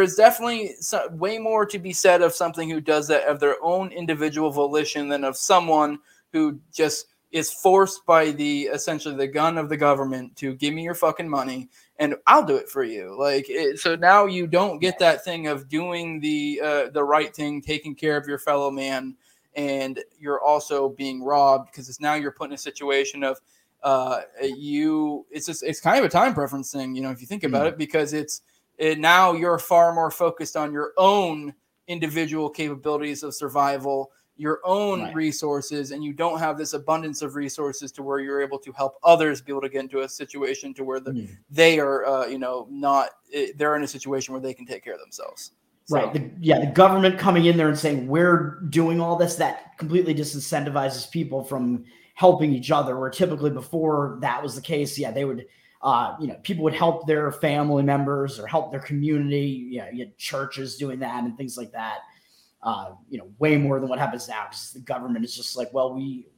is definitely way more to be said of something who does that of their own individual volition than of someone who just is forced by essentially the gun of the government to give me your fucking money and I'll do it for you. Like, so now you don't get that thing of doing the right thing, taking care of your fellow man, and you're also being robbed because it's now you're put in a situation of it's kind of a time preference thing, you know, if you think about it, because now you're far more focused on your own individual capabilities of survival, your own resources, and you don't have this abundance of resources to where you're able to help others be able to get into a situation to where they are, you know, they're in a situation where they can take care of themselves. So. Right. The government coming in there and saying, we're doing all this, that completely disincentivizes people from helping each other, where typically before that was the case. Yeah. They would, you know, people would help their family members or help their community. You know, you had churches doing that and things like that. You know, way more than what happens now, because the government is just like, well,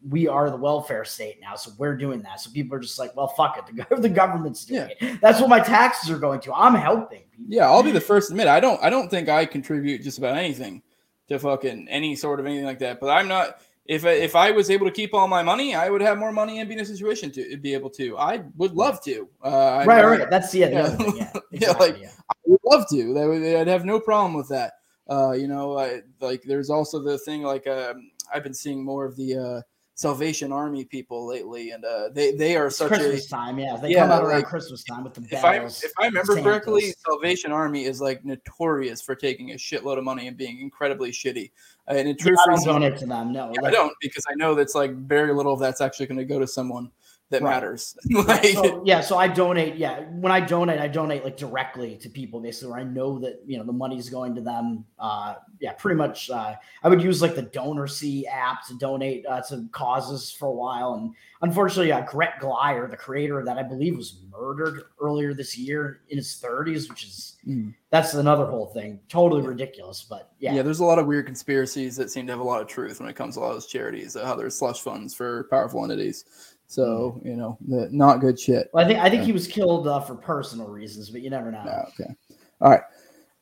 we are the welfare state now, so we're doing that. So people are just like, well, fuck it, the government's doing it. That's what my taxes are going to. I'm helping people. Yeah, I'll be the first to admit, I don't think I contribute just about anything to fucking any sort of anything like that. But I'm not. If I was able to keep all my money, I would have more money and be in a situation to be able to. I would love to. Right. That's the other thing. Yeah, exactly, I would love to. I'd have no problem with that. You know, there's also the thing, I've been seeing more of the Salvation Army people lately, and they are such Christmas time. Yeah, they come out around Christmas time with the bells. If I remember correctly, Salvation Army is like notorious for taking a shitload of money and being incredibly shitty. And in truth, I don't donate to them. No, I don't, because I know that's like very little of that's actually going to go to someone that matters. So I donate. Yeah, when I donate like directly to people, basically, where I know that the money's going to them. Pretty much. I would use like the Donorcy app to donate to causes for a while, and unfortunately, Grett Glyer, the creator of that, I believe, was murdered earlier this year in his 30s, which is that's another whole thing. Totally ridiculous, but there's a lot of weird conspiracies that seem to have a lot of truth when it comes to all those charities. How there's slush funds for powerful entities. So, not good shit. Well, I think he was killed for personal reasons, but you never know. Okay. All right.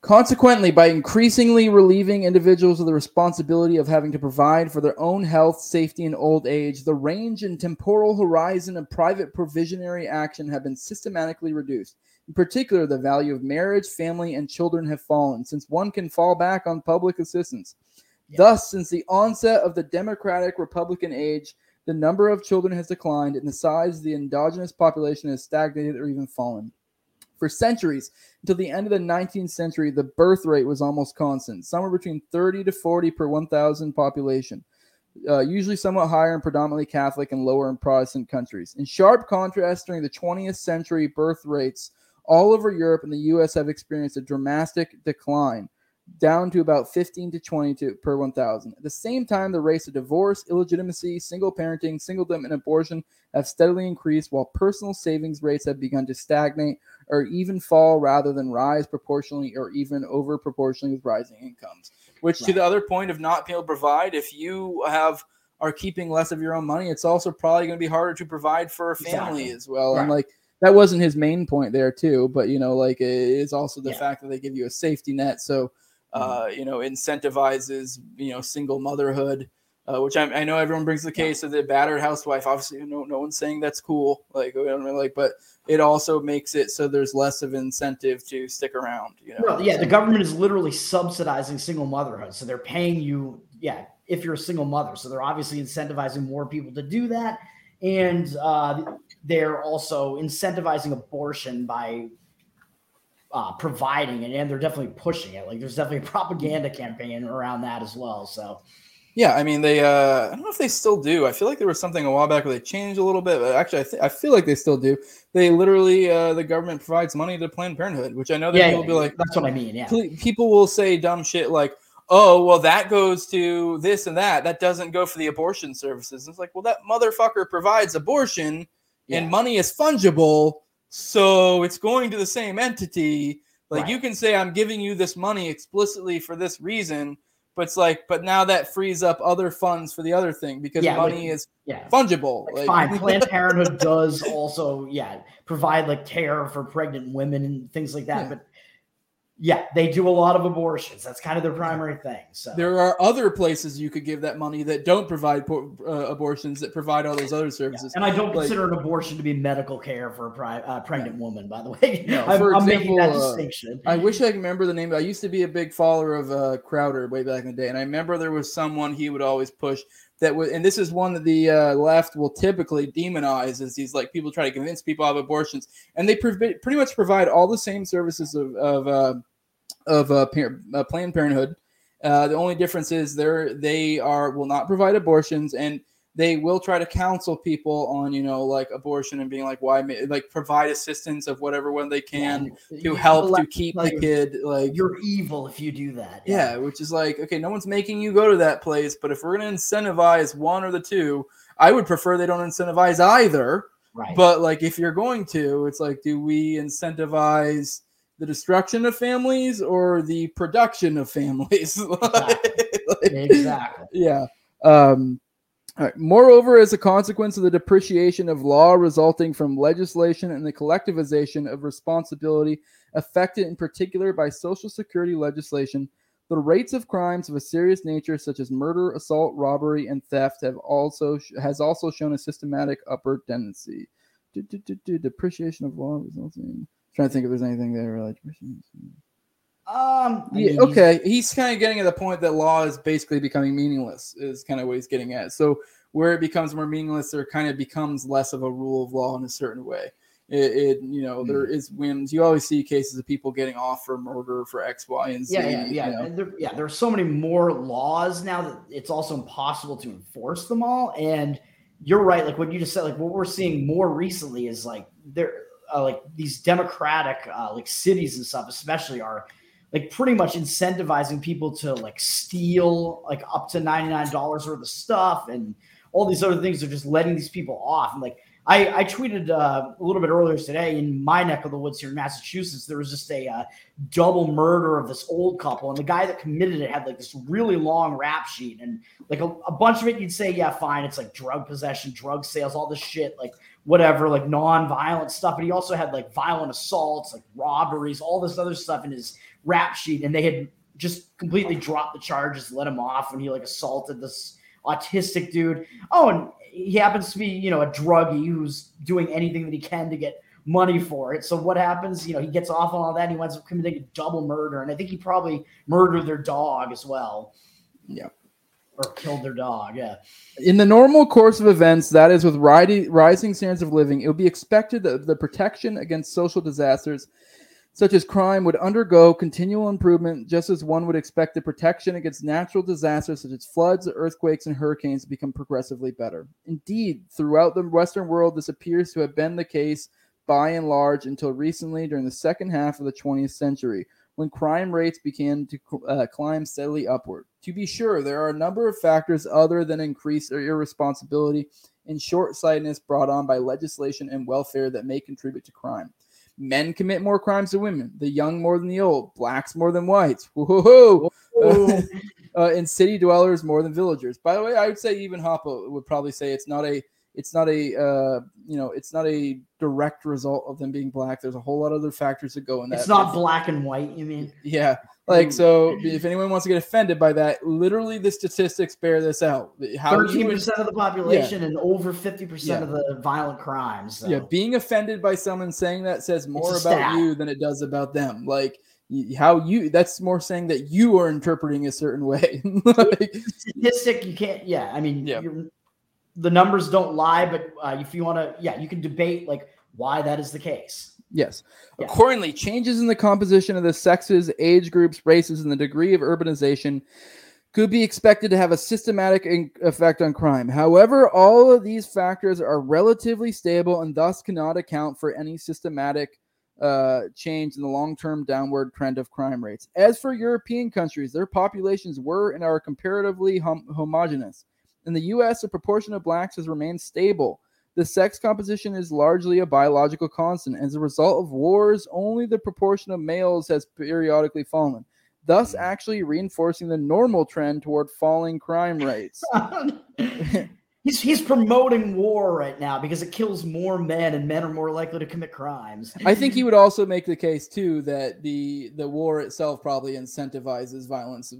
Consequently, by increasingly relieving individuals of the responsibility of having to provide for their own health, safety, and old age, the range and temporal horizon of private provisionary action have been systematically reduced. In particular, the value of marriage, family, and children have fallen, since one can fall back on public assistance. Yeah. Thus, since the onset of the Democratic-Republican age, the number of children has declined, and the size of the endogenous population has stagnated or even fallen. For centuries, until the end of the 19th century, the birth rate was almost constant, somewhere between 30 to 40 per 1,000 population, usually somewhat higher in predominantly Catholic and lower in Protestant countries. In sharp contrast, during the 20th century, birth rates all over Europe and the U.S. have experienced a dramatic decline, down to about 15 to 22 per 1,000. At the same time, the rates of divorce, illegitimacy, single parenting, singledom, and abortion have steadily increased, while personal savings rates have begun to stagnate or even fall rather than rise proportionally or even over proportionally with rising incomes. Which, to the other point of not being able to provide, if you are keeping less of your own money, it's also probably going to be harder to provide for a family as well. Right. And that wasn't his main point there too, but it is also the fact that they give you a safety net. So, incentivizes, single motherhood, which I know everyone brings the case of the battered housewife. Obviously, no one's saying that's cool. But it also makes it so there's less of incentive to stick around. The government is literally subsidizing single motherhood. So they're paying you, if you're a single mother. So they're obviously incentivizing more people to do that. And they're also incentivizing abortion by providing it, and they're definitely pushing it. There's definitely a propaganda campaign around that as well. So, they I don't know if they still do. I feel like there was something a while back where they changed a little bit, but actually, I feel like they still do. They literally, the government provides money to Planned Parenthood, which I know that people will be like, that's what I mean. Yeah, people will say dumb shit like, oh, well, that goes to this and that. That doesn't go for the abortion services. It's like, well, that motherfucker provides abortion, and money is fungible. So it's going to the same entity. You can say, I'm giving you this money explicitly for this reason, but it's but now that frees up other funds for the other thing because money is fungible. Fine. Planned Parenthood does also, provide care for pregnant women and things like that. Yeah. But they do a lot of abortions. That's kind of their primary thing. So there are other places you could give that money that don't provide abortions, that provide all those other services. Yeah. And I don't consider an abortion to be medical care for a pregnant woman, by the way. No, I'm making that distinction. I wish I could remember the name. I used to be a big follower of Crowder way back in the day. And I remember there was someone he would always push that was, and this is one that the left will typically demonize, is these people try to convince people of abortions, and they pretty much provide all the same services of Planned Parenthood. The only difference is they will not provide abortions, and they will try to counsel people on abortion and being why provide assistance of whatever one they can to help to keep the kid. You're evil if you do that. Yeah, which is okay, no one's making you go to that place, but if we're going to incentivize one or the two, I would prefer they don't incentivize either. Right. But if you're going to, it's do we incentivize the destruction of families or the production of families? Exactly. Yeah. All right. Moreover, as a consequence of the depreciation of law resulting from legislation and the collectivization of responsibility affected in particular by Social Security legislation, the rates of crimes of a serious nature such as murder, assault, robbery, and theft have also has shown a systematic upward tendency. Depreciation of law resulting. I'm trying to think if there's anything there. He's kind of getting at the point that law is basically becoming meaningless is kind of what he's getting at. So where it becomes more meaningless, there kind of becomes less of a rule of law in a certain way. It there is whims. You always see cases of people getting off for murder for X, Y, and Z. There are so many more laws now that it's also impossible to enforce them all. And you're right. Like what you just said, like what we're seeing more recently is like there like these democratic like cities and stuff, especially are like pretty much incentivizing people to like steal like up to $99 worth of stuff and all these other things. They're just letting these people off. And like I tweeted a little bit earlier today in my neck of the woods here in Massachusetts, there was just a double murder of this old couple. And the guy that committed it had like this really long rap sheet. And like a bunch of it, you'd say, yeah, fine. It's like drug possession, drug sales, all this shit, like whatever, like non-violent stuff. But he also had like violent assaults, like robberies, all this other stuff in his rap sheet. And they had just completely dropped the charges, let him off when he like assaulted this autistic dude. Oh, and he happens to be, a druggie who's doing anything that he can to get money for it. So what happens, he gets off on all that and he winds up committing a double murder. And I think he probably murdered their dog as well. Yeah. Or killed their dog. Yeah. In the normal course of events, that is with rising standards of living, it would be expected that the protection against social disasters such as crime would undergo continual improvement, just as one would expect the protection against natural disasters such as floods, earthquakes, and hurricanes to become progressively better. Indeed, throughout the Western world, this appears to have been the case by and large until recently during the second half of the 20th century, when crime rates began to climb steadily upward. To be sure, there are a number of factors other than increased irresponsibility and short-sightedness brought on by legislation and welfare that may contribute to crime. Men commit more crimes than women, the young more than the old, blacks more than whites, and city dwellers more than villagers. By the way, I would say even Hoppe would probably say it's not a direct result of them being black. There's a whole lot of other factors that go in that. It's not black and white, you mean? Yeah. Like, so if anyone wants to get offended by that, literally the statistics bear this out. 13% of the population and over 50% of the violent crimes. So. Yeah, being offended by someone saying that says more about you than it does about them. Like, that's more saying that you are interpreting a certain way. Like, statistic, you can't, the numbers don't lie, but if you want to, you can debate, like, why that is the case. Yes. Yeah. Accordingly, changes in the composition of the sexes, age groups, races, and the degree of urbanization could be expected to have a systematic effect on crime. However, all of these factors are relatively stable and thus cannot account for any systematic change in the long-term downward trend of crime rates. As for European countries, their populations were and are comparatively homogeneous. In the U.S., the proportion of blacks has remained stable. The sex composition is largely a biological constant. As a result of wars, only the proportion of males has periodically fallen, thus actually reinforcing the normal trend toward falling crime rates. He's promoting war right now because it kills more men, and men are more likely to commit crimes. I think he would also make the case, too, that the war itself probably incentivizes violence,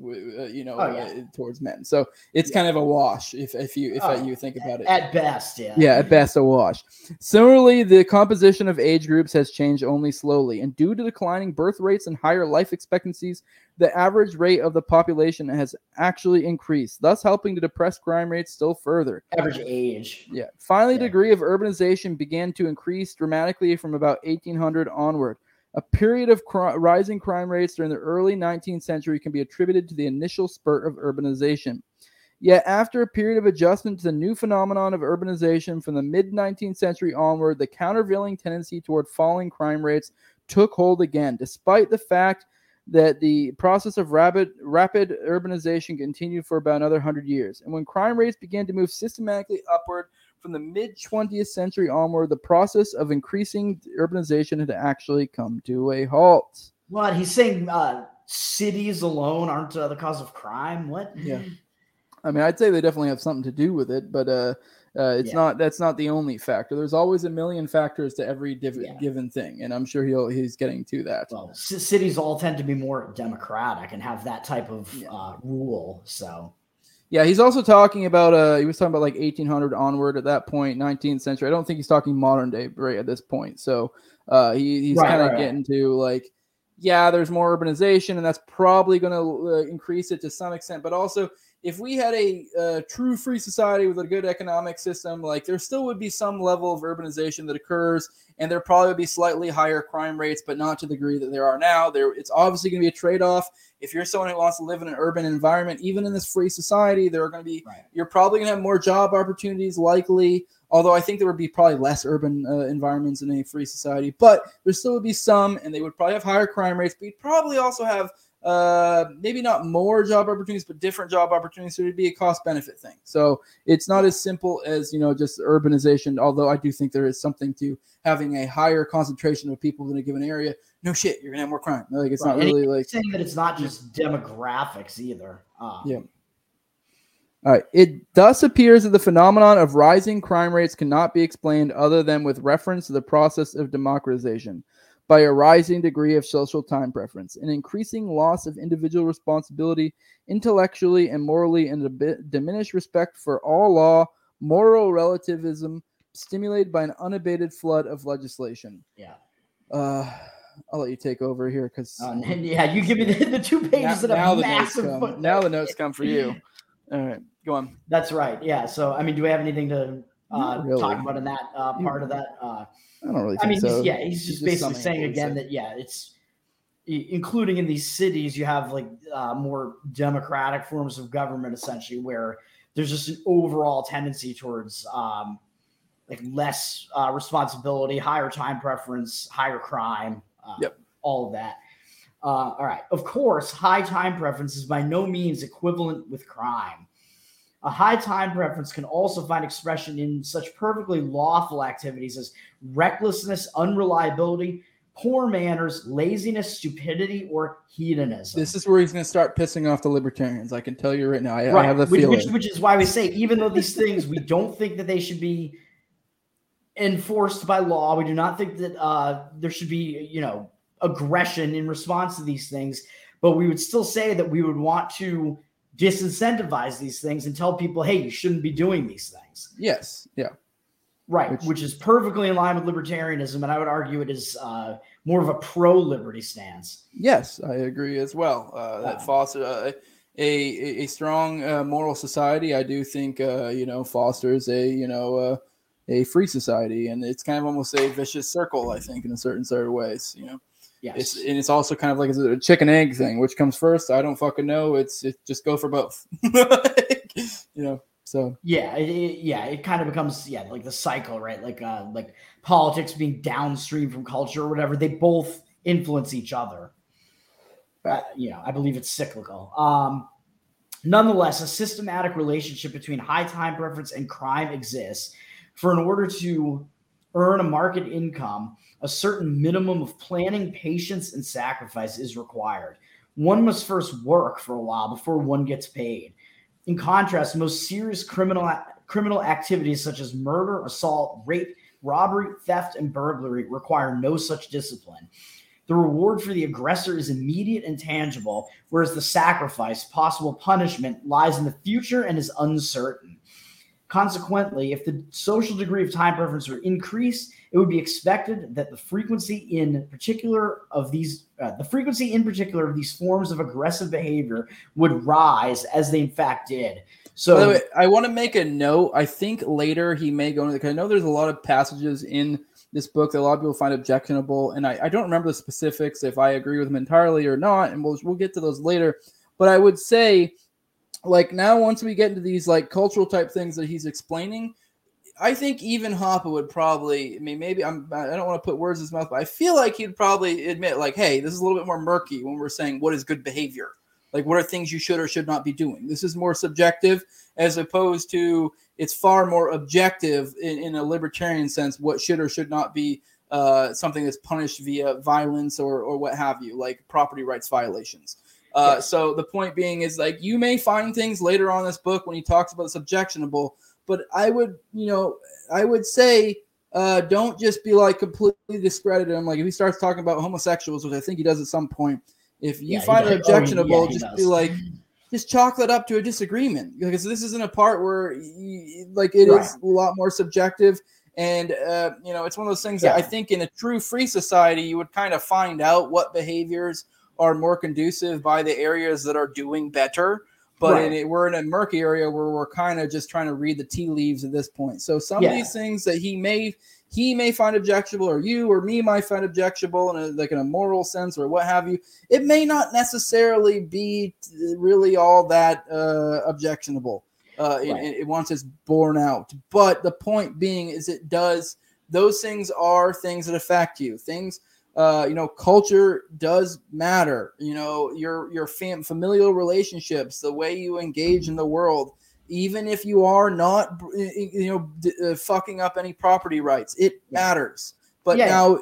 towards men. So it's kind of a wash if you think about it. At best, yeah. Yeah, at best a wash. Similarly, the composition of age groups has changed only slowly, and due to declining birth rates and higher life expectancies, the average rate of the population has actually increased, thus helping to depress crime rates still further. Average age. Yeah. Finally, degree of urbanization began to increase dramatically from about 1800 onward. A period of rising crime rates during the early 19th century can be attributed to the initial spurt of urbanization. Yet after a period of adjustment to the new phenomenon of urbanization from the mid-19th century onward, the countervailing tendency toward falling crime rates took hold again, despite the fact that the process of rapid urbanization continued for about another 100 years. And when crime rates began to move systematically upward from the mid-20th century onward, the process of increasing urbanization had actually come to a halt. What? He's saying cities alone aren't the cause of crime? What? Yeah. I mean, I'd say they definitely have something to do with it, but that's not the only factor. There's always a million factors to every given thing, and I'm sure he's getting to that. Well, cities all tend to be more democratic and have that type of rule. So, yeah, he's also talking about like 1800 onward at that point, 19th century. I don't think he's talking modern day right at this point. So he's getting to there's more urbanization, and that's probably going to increase it to some extent, but also if we had a true free society with a good economic system, like there still would be some level of urbanization that occurs, and there probably would be slightly higher crime rates, but not to the degree that there are now. It's obviously going to be a trade-off. If you're someone who wants to live in an urban environment, even in this free society, there are going to be you're probably going to have more job opportunities likely, although I think there would be probably less urban environments in a free society. But there still would be some, and they would probably have higher crime rates, but you'd probably also have maybe not more job opportunities, but different job opportunities. So it'd be a cost benefit thing. So it's not as simple as, you know, just urbanization. Although I do think there is something to having a higher concentration of people in a given area. No shit, you're gonna have more crime. Like it's not really like saying that it's not just demographics either. All right. It thus appears that the phenomenon of rising crime rates cannot be explained other than with reference to the process of democratization, by a rising degree of social time preference, an increasing loss of individual responsibility intellectually and morally, and a diminished respect for all law, moral relativism, stimulated by an unabated flood of legislation. Yeah. I'll let you take over here because... you give me the 2 pages now, of a massive footnote. Now the notes come for you. All right, go on. That's right, yeah. So, I mean, do we have anything to... really. Talk about in that part of that. I don't really think he's just basically saying again that, it's including in these cities, you have like more democratic forms of government, essentially, where there's just an overall tendency towards like less responsibility, higher time preference, higher crime, all of that. All right. Of course, high time preference is by no means equivalent with crime. A high time preference can also find expression in such perfectly lawful activities as recklessness, unreliability, poor manners, laziness, stupidity, or hedonism. This is where he's going to start pissing off the libertarians. I can tell you right now. I have the feeling. Which is why we say, even though these things, we don't think that they should be enforced by law. We do not think that there should be, aggression in response to these things. But we would still say that we would want to disincentivize these things and tell people, hey, you shouldn't be doing these things. Yes. Yeah. Right. Which is perfectly in line with libertarianism. And I would argue it is more of a pro-liberty stance. Yes, I agree as well. That fosters a strong moral society. I do think, fosters a free society. And it's kind of almost a vicious circle, I think, in a certain sort of ways, Yes. It's also kind of like a chicken egg thing. Which comes first? I don't fucking know. It's just go for both. So it kind of becomes like the cycle, right? Like politics being downstream from culture or whatever. They both influence each other. I believe it's cyclical. Nonetheless, a systematic relationship between high time preference and crime exists. For in order to earn a market income, a certain minimum of planning, patience, and sacrifice is required. One must first work for a while before one gets paid. In contrast, most serious criminal activities such as murder, assault, rape, robbery, theft, and burglary require no such discipline. The reward for the aggressor is immediate and tangible, whereas the sacrifice, possible punishment, lies in the future and is uncertain. Consequently, if the social degree of time preference were increased, it would be expected that the frequency in particular of these forms of aggressive behavior would rise, as they in fact did. So, by the way, I want to make a note. I think later he may go into because I know there's a lot of passages in this book that a lot of people find objectionable, and I don't remember the specifics if I agree with them entirely or not, and we'll get to those later. But I would say, like, now once we get into these like cultural type things that he's explaining, I think even Hoppe would probably, I don't want to put words in his mouth, but I feel like he'd probably admit, like, hey, this is a little bit more murky when we're saying what is good behavior. Like, what are things you should or should not be doing? This is more subjective, as opposed to it's far more objective in a libertarian sense, what should or should not be something that's punished via violence or what have you, like property rights violations. So the point being is, like, you may find things later on in this book when he talks about subjectionable, but I would say don't just be like completely discredited him. Like if he starts talking about homosexuals, which I think he does at some point, if you find it objectionable, be like, just chalk that up to a disagreement, because this isn't a part where is a lot more subjective. And, it's one of those things that I think in a true free society, you would kind of find out what behaviors are more conducive by the areas that are doing better. But right. We're in a murky area where we're kind of just trying to read the tea leaves at this point. So some of these things that he may find objectionable, or you or me might find objectionable in a moral sense or what have you, it may not necessarily be really all that objectionable. It once it's borne out. But the point being is those things are things that affect you. Things, culture does matter. Your familial relationships, the way you engage in the world, even if you are not, fucking up any property rights, it matters. But now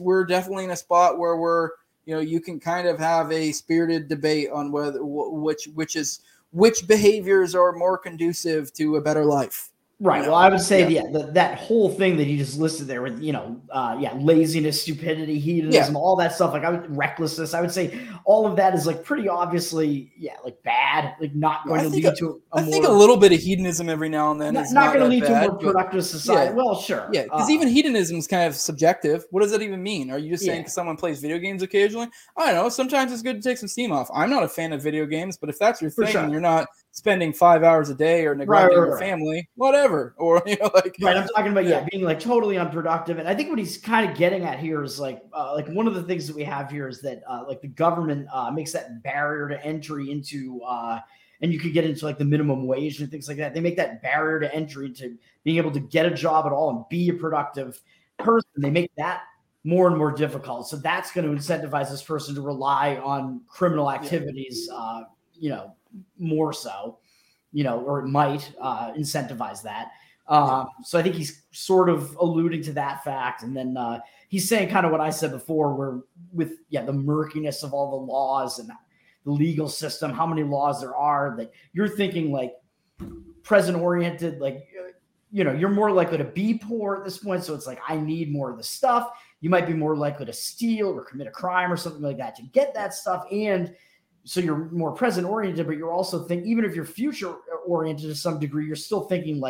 we're definitely in a spot where you can kind of have a spirited debate on whether which behaviors are more conducive to a better life. Right. Well, I would say that whole thing that you just listed there with, laziness, stupidity, hedonism, all that stuff, recklessness. I would say all of that is pretty obviously, bad, not going to lead to a more. I think a little bit of hedonism every now and then is not going to lead to a more productive society. Yeah. Well, sure. Yeah, because even hedonism is kind of subjective. What does that even mean? Are you just saying someone plays video games occasionally? I don't know. Sometimes it's good to take some steam off. I'm not a fan of video games, but if that's your thing and you're not spending 5 hours a day or neglecting your family, whatever. Or, I'm talking about, being totally unproductive. And I think what he's kind of getting at here is one of the things that we have here is that the government makes that barrier to entry into, and you could get into the minimum wage and things like that. They make that barrier to entry to being able to get a job at all and be a productive person. They make that more and more difficult. So that's going to incentivize this person to rely on criminal activities, more so, or it might incentivize that. So I think he's sort of alluding to that fact. And then he's saying kind of what I said before, where with the murkiness of all the laws and the legal system, how many laws there are, that you're thinking present oriented, you're more likely to be poor at this point. So it's I need more of the stuff. You might be more likely to steal or commit a crime or something like that to get that stuff. And so you're more present oriented, but you're also thinking, even if you're future oriented to some degree, you're still thinking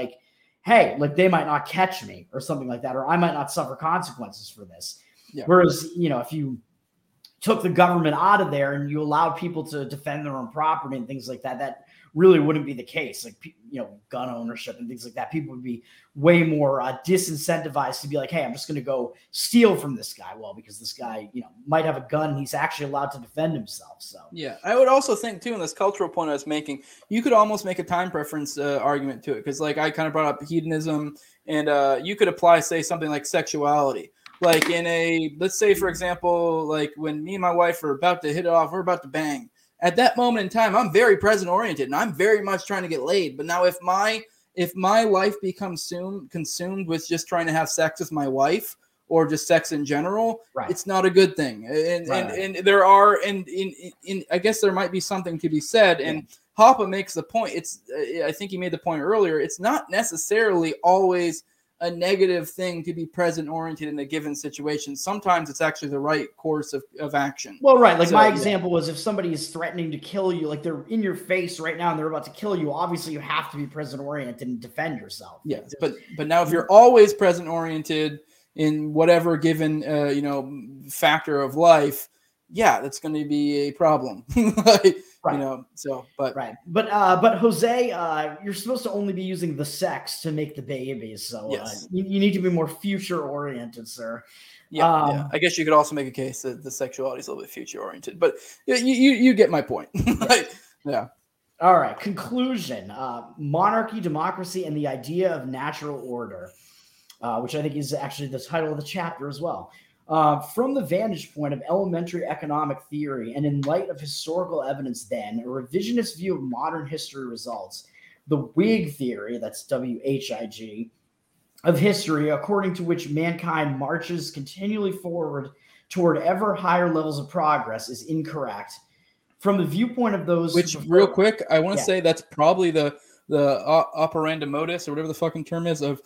hey, they might not catch me or something like that, or I might not suffer consequences for this. Yeah. Whereas, if you took the government out of there and you allowed people to defend their own property and things like that, that really wouldn't be the case. Gun ownership and things like that, people would be way more disincentivized to be hey, I'm just going to go steal from this guy. Well, because this guy, might have a gun and he's actually allowed to defend himself. So, I would also think too, in this cultural point I was making, you could almost make a time preference argument to it. Cause I kind of brought up hedonism and you could apply, say, something like sexuality. Let's say, for example, when me and my wife are about to hit it off, we're about to bang. At that moment in time, I'm very present oriented and I'm very much trying to get laid. But now if my life becomes consumed with just trying to have sex with my wife or just sex in general, it's not a good thing. And and there are, and I guess there might be something to be said. And Hoppe makes the point. I think he made the point earlier. It's not necessarily always a negative thing to be present oriented in a given situation. Sometimes it's actually the right course of action. Well, right. My example was, if somebody is threatening to kill you, they're in your face right now and they're about to kill you, obviously you have to be present oriented and defend yourself. Yeah. But now if you're always present oriented in whatever given, factor of life, that's going to be a problem. But Jose, you're supposed to only be using the sex to make the babies. So you need to be more future oriented, sir. Yeah, I guess you could also make a case that the sexuality is a little bit future oriented, but you get my point. All right. Conclusion, monarchy, democracy, and the idea of natural order, which I think is actually the title of the chapter as well. From the vantage point of elementary economic theory and in light of historical evidence, then, a revisionist view of modern history results. The Whig theory, that's W-H-I-G, of history, according to which mankind marches continually forward toward ever higher levels of progress, is incorrect. From the viewpoint of those... Which, real quick, I want to say that's probably the operandi modus, or whatever the fucking term is, of...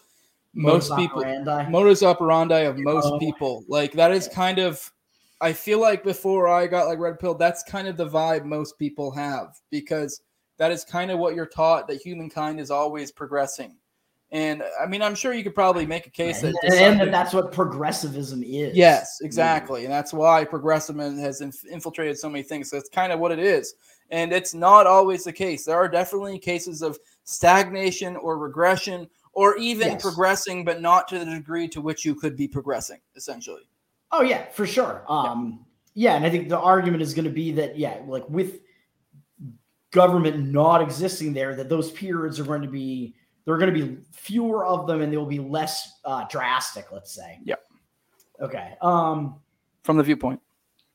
modus operandi of most people. That is kind of, I feel like before I got red pill, that's kind of the vibe most people have, because that is kind of what you're taught, that humankind is always progressing. And I mean, I'm sure you could probably make a case that that's what progressivism is. Yes, exactly. And that's why progressivism has infiltrated so many things. So that's kind of what it is. And it's not always the case. There are definitely cases of stagnation or regression or even progressing, but not to the degree to which you could be progressing, essentially. Oh, yeah, for sure. Yeah. And I think the argument is going to be that, like with government not existing there, that those periods are going to be, there are going to be fewer of them and they will be less drastic, let's say. Yep. Okay. From the viewpoint.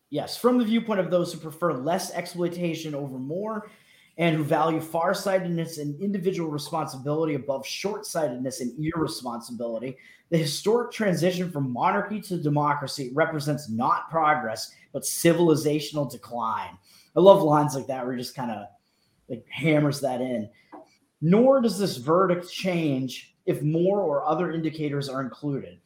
Yes. From the viewpoint of those who prefer less exploitation over more and who value farsightedness and individual responsibility above short-sightedness and irresponsibility, the historic transition from monarchy to democracy represents not progress, but civilizational decline. I love lines like that where it just kind of like hammers that in. Nor does this verdict change if more or other indicators are included.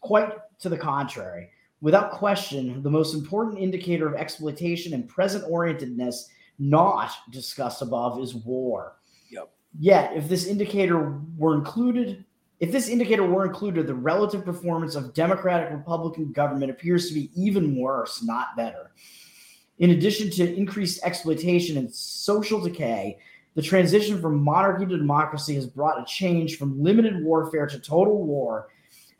Quite to the contrary. Without question, the most important indicator of exploitation and present-orientedness not discussed above is war. Yep. Yet, if this indicator were included, the relative performance of Democratic-Republican government appears to be even worse, not better. In addition to increased exploitation and social decay, the transition from monarchy to democracy has brought a change from limited warfare to total war,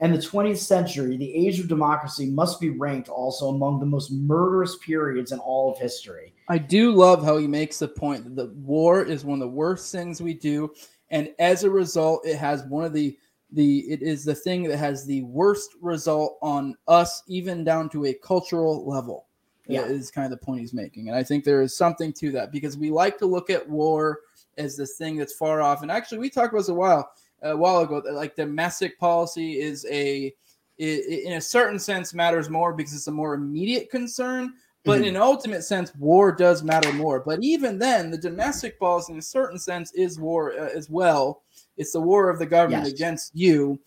and the 20th century, the age of democracy, must be ranked also among the most murderous periods in all of history. I do love how he makes the point that the war is one of the worst things we do, and as a result, it has one of it is the thing that has the worst result on us, even down to a cultural level. Yeah. Is kind of the point he's making. And I think there is something to that because we like to look at war as this thing that's far off. And actually, we talked about this a while ago, that like domestic policy is in a certain sense matters more because it's a more immediate concern. But in an ultimate sense, war does matter more. But even then, the domestic policy in a certain sense is war as well. It's the war of the government against you.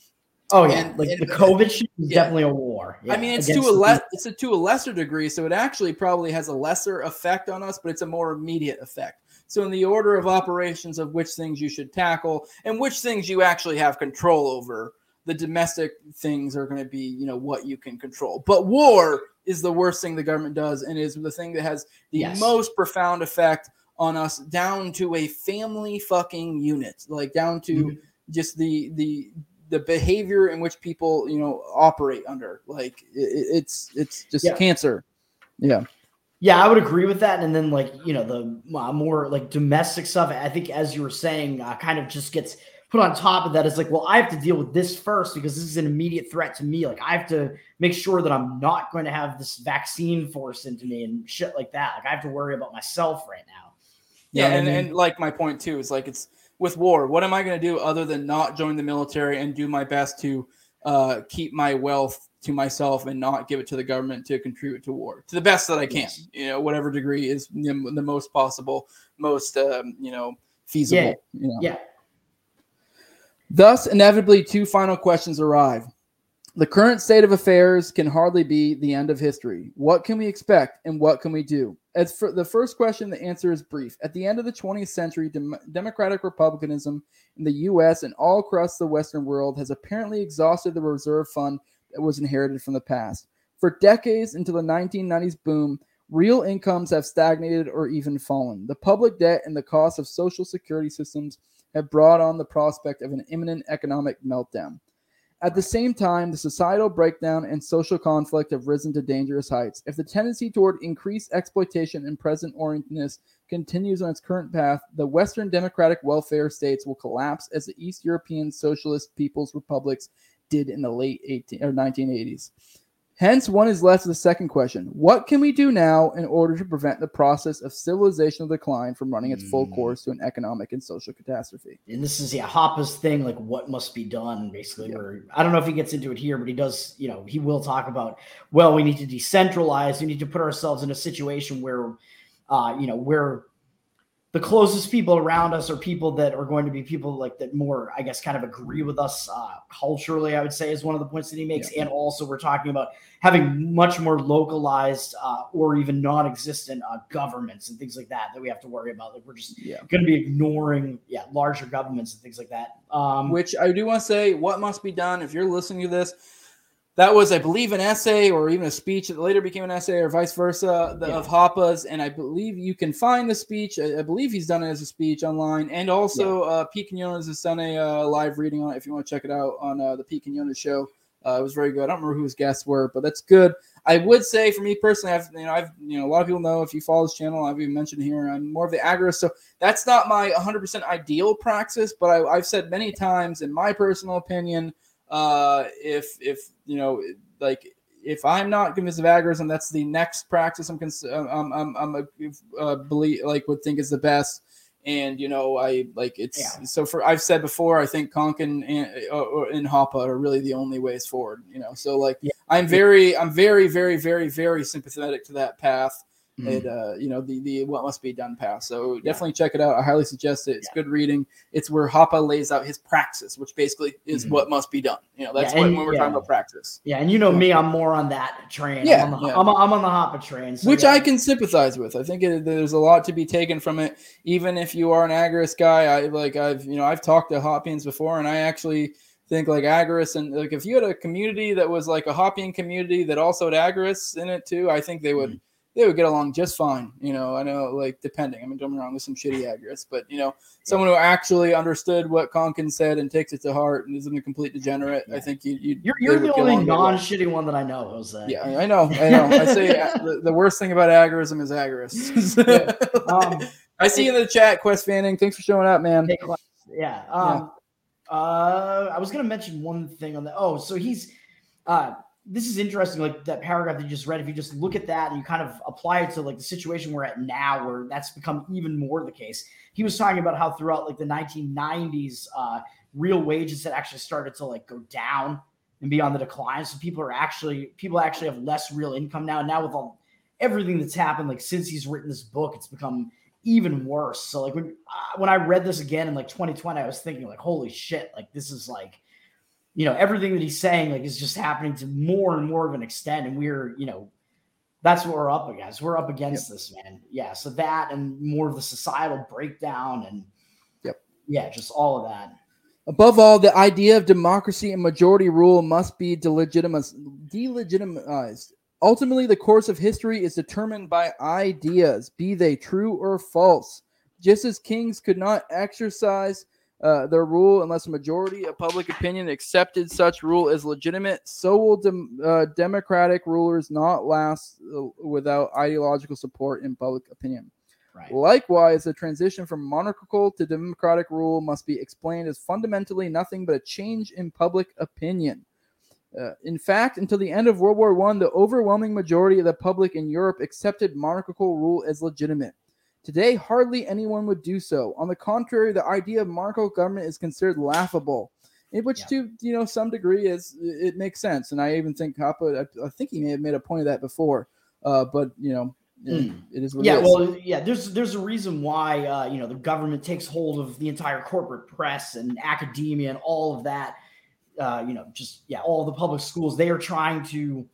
Oh yeah, and the COVID shit is definitely a war. Yeah, I mean, it's to a lesser degree, so it actually probably has a lesser effect on us, but it's a more immediate effect. So in the order of operations of which things you should tackle and which things you actually have control over, the domestic things are going to be, what you can control. But war is the worst thing the government does and is the thing that has the most profound effect on us down to a family fucking unit, like down to just the behavior in which people, operate under, like it's just cancer. Yeah. Yeah. I would agree with that. And then the more like domestic stuff, I think as you were saying, kind of just gets put on top of that. It's like, well, I have to deal with this first because this is an immediate threat to me. Like I have to make sure that I'm not going to have this vaccine forced into me and shit like that. Like I have to worry about myself right now. You know what I mean? And like my point too, is like, it's, with war, what am I going to do other than not join the military and do my best to keep my wealth to myself and not give it to the government to contribute to war to the best that I can? Whatever degree is the most possible, most feasible. Yeah. Thus, inevitably, two final questions arrive. The current state of affairs can hardly be the end of history. What can we expect and what can we do? As for the first question, the answer is brief. At the end of the 20th century, democratic republicanism in the U.S. and all across the Western world has apparently exhausted the reserve fund that was inherited from the past. For decades into the 1990s boom, real incomes have stagnated or even fallen. The public debt and the cost of social security systems have brought on the prospect of an imminent economic meltdown. At the same time, the societal breakdown and social conflict have risen to dangerous heights. If the tendency toward increased exploitation and present-orientedness continues on its current path, the Western democratic welfare states will collapse as the East European socialist people's republics did in the late 1980s. Hence, one is left with the second question. What can we do now in order to prevent the process of civilizational decline from running its full course to an economic and social catastrophe? And this is Hoppe's thing, like what must be done, basically. Yeah. Or I don't know if he gets into it here, but he does, he will talk about, well, we need to decentralize. We need to put ourselves in a situation where, where the closest people around us are people that are going to be people like that more, I guess, kind of agree with us culturally, I would say, is one of the points that he makes. Yeah. And also we're talking about having much more localized or even non-existent governments and things like that that we have to worry about. Like we're just going to be ignoring larger governments and things like that. Which I do want to say what must be done if you're listening to this. That was, I believe, an essay or even a speech that later became an essay or vice versa of Hoppe's. And I believe you can find the speech. I believe he's done it as a speech online. And also Pete Quinones has done a live reading on it if you want to check it out on the Pete Quinones show. It was very good. I don't remember who his guests were, but that's good. I would say for me personally, I've a lot of people know if you follow this channel, I've even mentioned here, I'm more of the agorist. So that's not my 100% ideal praxis, but I've said many times in my personal opinion, if I'm not convinced of agorism, that's the next practice would think is the best. And, I've said before, I think Konkin and Hoppe are really the only ways forward, I'm very, very, very, very sympathetic to that path. Mm-hmm. The what must be done path. So definitely check it out. I highly suggest it. It's good reading. It's where Hoppe lays out his praxis, which basically is what must be done. That's when we're talking about praxis. Yeah, and me, I'm more on that train. Yeah, I'm on the Hoppe train, so which I can sympathize with. I think there's a lot to be taken from it, even if you are an agorist guy. I've talked to Hoppians before, and I actually think like agorists, and like if you had a community that was like a Hoppian community that also had agorists in it too, I think they would. Mm-hmm. They would get along just fine. I know, depending. I mean, don't get me wrong, there's some shitty agorists, but, someone who actually understood what Konkin said and takes it to heart and isn't a complete degenerate, I think you're the only non-shitty one that I know, Jose. Yeah, I know. I say the worst thing about agorism is agorists. I see you in the chat, Quest Fanning. Thanks for showing up, man. Yeah. I was going to mention one thing on that. Oh, so he's this is interesting, like that paragraph that you just read. If you just look at that and you kind of apply it to like the situation we're at now, where that's become even more the case. He was talking about how throughout like the 1990s, real wages had actually started to like go down and be on the decline. So people actually have less real income now. And now with everything that's happened, like since he's written this book, it's become even worse. So like when I read this again in like 2020, I was thinking like, holy shit, like this is like, everything that he's saying like is just happening to more and more of an extent. And we're, that's what we're up against. We're up against this, man. Yeah. So that and more of the societal breakdown and just all of that. Above all, the idea of democracy and majority rule must be delegitimized. Ultimately, the course of history is determined by ideas, be they true or false. Just as kings could not exercise their rule unless a majority of public opinion accepted such rule as legitimate, so will democratic rulers not last without ideological support in public opinion. Right. Likewise, the transition from monarchical to democratic rule must be explained as fundamentally nothing but a change in public opinion. In fact, until the end of World War I, the overwhelming majority of the public in Europe accepted monarchical rule as legitimate. Today, hardly anyone would do so. On the contrary, the idea of monarchical government is considered laughable, which to some degree it makes sense. And I even think Hoppe, I think he may have made a point of that before, but it is what it is. There's a reason why the government takes hold of the entire corporate press and academia and all of that. All the public schools, they are trying to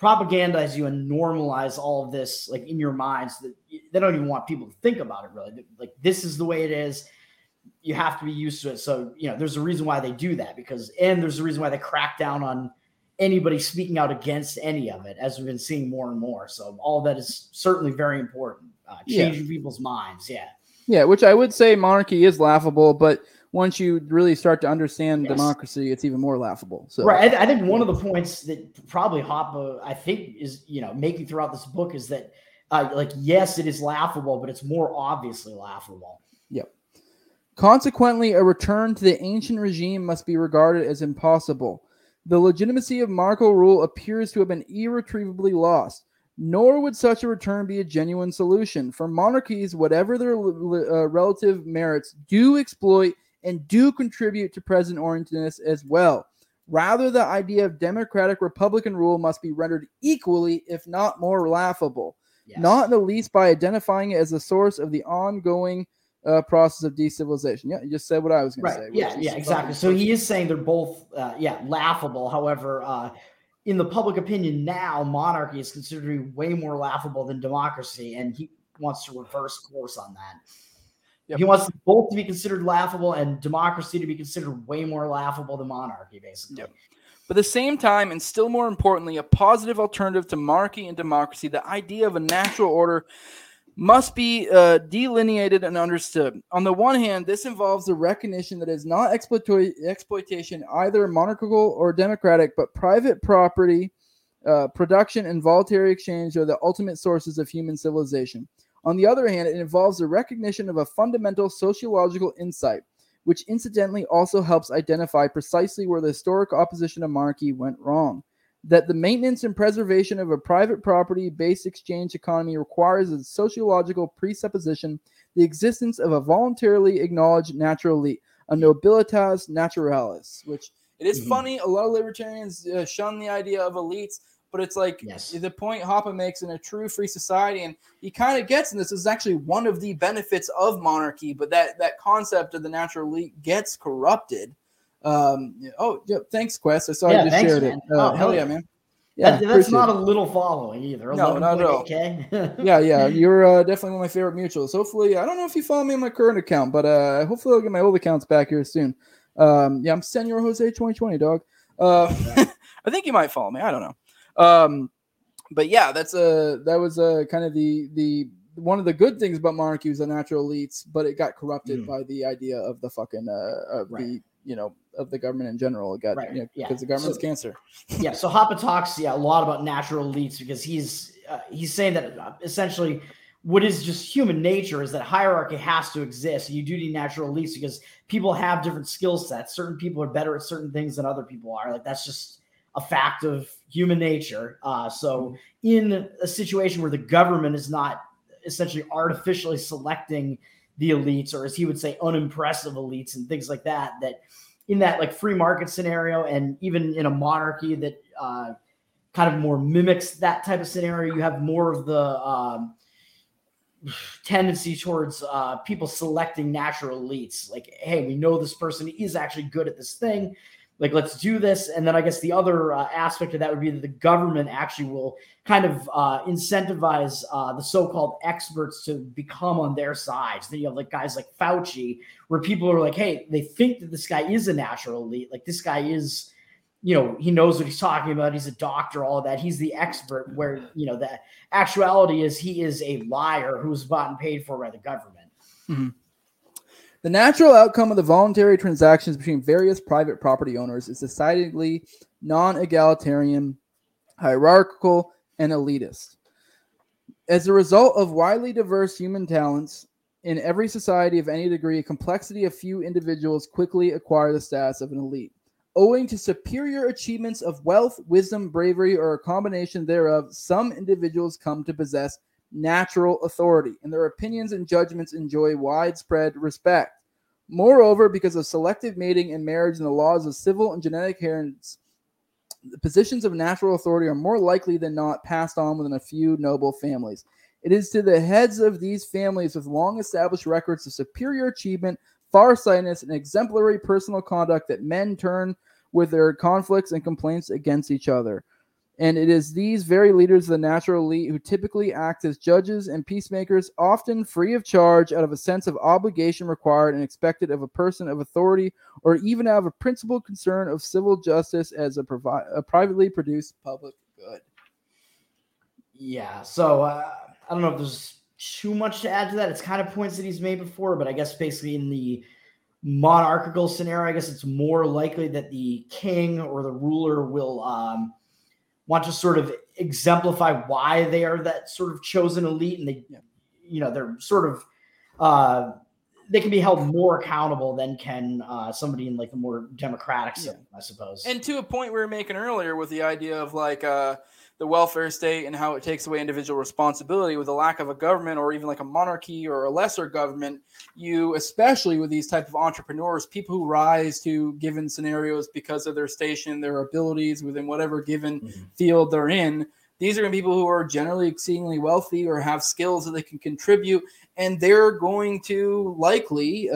propagandize you and normalize all of this, like in your minds, that they don't even want people to think about it really. Like this is the way it is. You have to be used to it. So, there's a reason why they do that and there's a reason why they crack down on anybody speaking out against any of it, as we've been seeing more and more. So all that is certainly very important. Changing people's minds. Yeah. Yeah. Which I would say monarchy is laughable, but once you really start to understand democracy, it's even more laughable. So, right. I think one of the points that probably Hoppe, I think, is making throughout this book is that, yes, it is laughable, but it's more obviously laughable. Yep. Consequently, a return to the ancient regime must be regarded as impossible. The legitimacy of monarchical rule appears to have been irretrievably lost. Nor would such a return be a genuine solution. For monarchies, whatever their relative merits, do exploit and do contribute to present-orientedness as well. Rather, the idea of democratic republican rule must be rendered equally, if not more, laughable. Yes. Not in the least by identifying it as the source of the ongoing process of decivilization. Yeah, you just said what I was going to say. Yeah, exactly. So he is saying they're both, laughable. However, in the public opinion now, monarchy is considered to be way more laughable than democracy, and he wants to reverse course on that. Yep. He wants both to be considered laughable and democracy to be considered way more laughable than monarchy, basically. Yep. But at the same time, and still more importantly, a positive alternative to monarchy and democracy, the idea of a natural order must be delineated and understood. On the one hand, this involves the recognition that it is not exploitation, either monarchical or democratic, but private property, production, and voluntary exchange are the ultimate sources of human civilization. On the other hand, it involves the recognition of a fundamental sociological insight, which incidentally also helps identify precisely where the historic opposition to monarchy went wrong. That the maintenance and preservation of a private property-based exchange economy requires a sociological presupposition, the existence of a voluntarily acknowledged natural elite, a nobilitas naturalis, which it is funny. A lot of libertarians shun the idea of elites, but it's like the point Hoppe makes in a true free society, and he kind of gets, and this is actually one of the benefits of monarchy, but that concept of the natural elite gets corrupted. Thanks, Quest. I saw you just shared it. Hell yeah, man. Yeah, that's not a little following either. No, not at all. Okay. You're definitely one of my favorite mutuals. Hopefully, I don't know if you follow me on my current account, but hopefully I'll get my old accounts back here soon. I'm Senor Jose 2020, dog. I think you might follow me. I don't know. But yeah, that was kind of the one of the good things about monarchy was the natural elites, but it got corrupted by the idea of the fucking of the government in general. It got because the government's cancer. Yeah, so Hoppe talks a lot about natural elites because he's saying that essentially what is just human nature is that hierarchy has to exist. You do need natural elites because people have different skill sets. Certain people are better at certain things than other people are. Like that's just a fact of human nature. So in a situation where the government is not essentially artificially selecting the elites, or as he would say, unimpressive elites and things like that, that in that like free market scenario, and even in a monarchy that kind of more mimics that type of scenario, you have more of the tendency towards people selecting natural elites. Like, hey, we know this person is actually good at this thing. Like, let's do this. And then I guess the other aspect of that would be that the government actually will kind of incentivize the so-called experts to become on their side. So then you have like guys like Fauci, where people are like, hey, they think that this guy is a natural elite. Like this guy is, he knows what he's talking about. He's a doctor, all of that. He's the expert, where, the actuality is he is a liar who's bought and paid for by the government. Mm-hmm. The natural outcome of the voluntary transactions between various private property owners is decidedly non-egalitarian, hierarchical, and elitist. As a result of widely diverse human talents in every society of any degree, a complexity of few individuals quickly acquire the status of an elite. Owing to superior achievements of wealth, wisdom, bravery, or a combination thereof, some individuals come to possess natural authority, and their opinions and judgments enjoy widespread respect. Moreover, because of selective mating and marriage and the laws of civil and genetic inheritance, the positions of natural authority are more likely than not passed on within a few noble families. It is to the heads of these families with long-established records of superior achievement, farsightedness, and exemplary personal conduct that men turn with their conflicts and complaints against each other. And it is these very leaders of the natural elite who typically act as judges and peacemakers, often free of charge, out of a sense of obligation required and expected of a person of authority, or even out of a principal concern of civil justice as a privately produced public good. Yeah, so I don't know if there's too much to add to that. It's kind of points that he's made before, but I guess basically in the monarchical scenario, I guess it's more likely that the king or the ruler will want to sort of exemplify why they are that sort of chosen elite, and they, they're sort of they can be held more accountable than can somebody in like the more democratic system, I suppose. And to a point we were making earlier with the idea of like the welfare state and how it takes away individual responsibility with the lack of a government or even like a monarchy or a lesser government, you, especially with these type of entrepreneurs, people who rise to given scenarios because of their station, their abilities within whatever given field they're in, These are people who are generally exceedingly wealthy or have skills that they can contribute, and they're going to likely,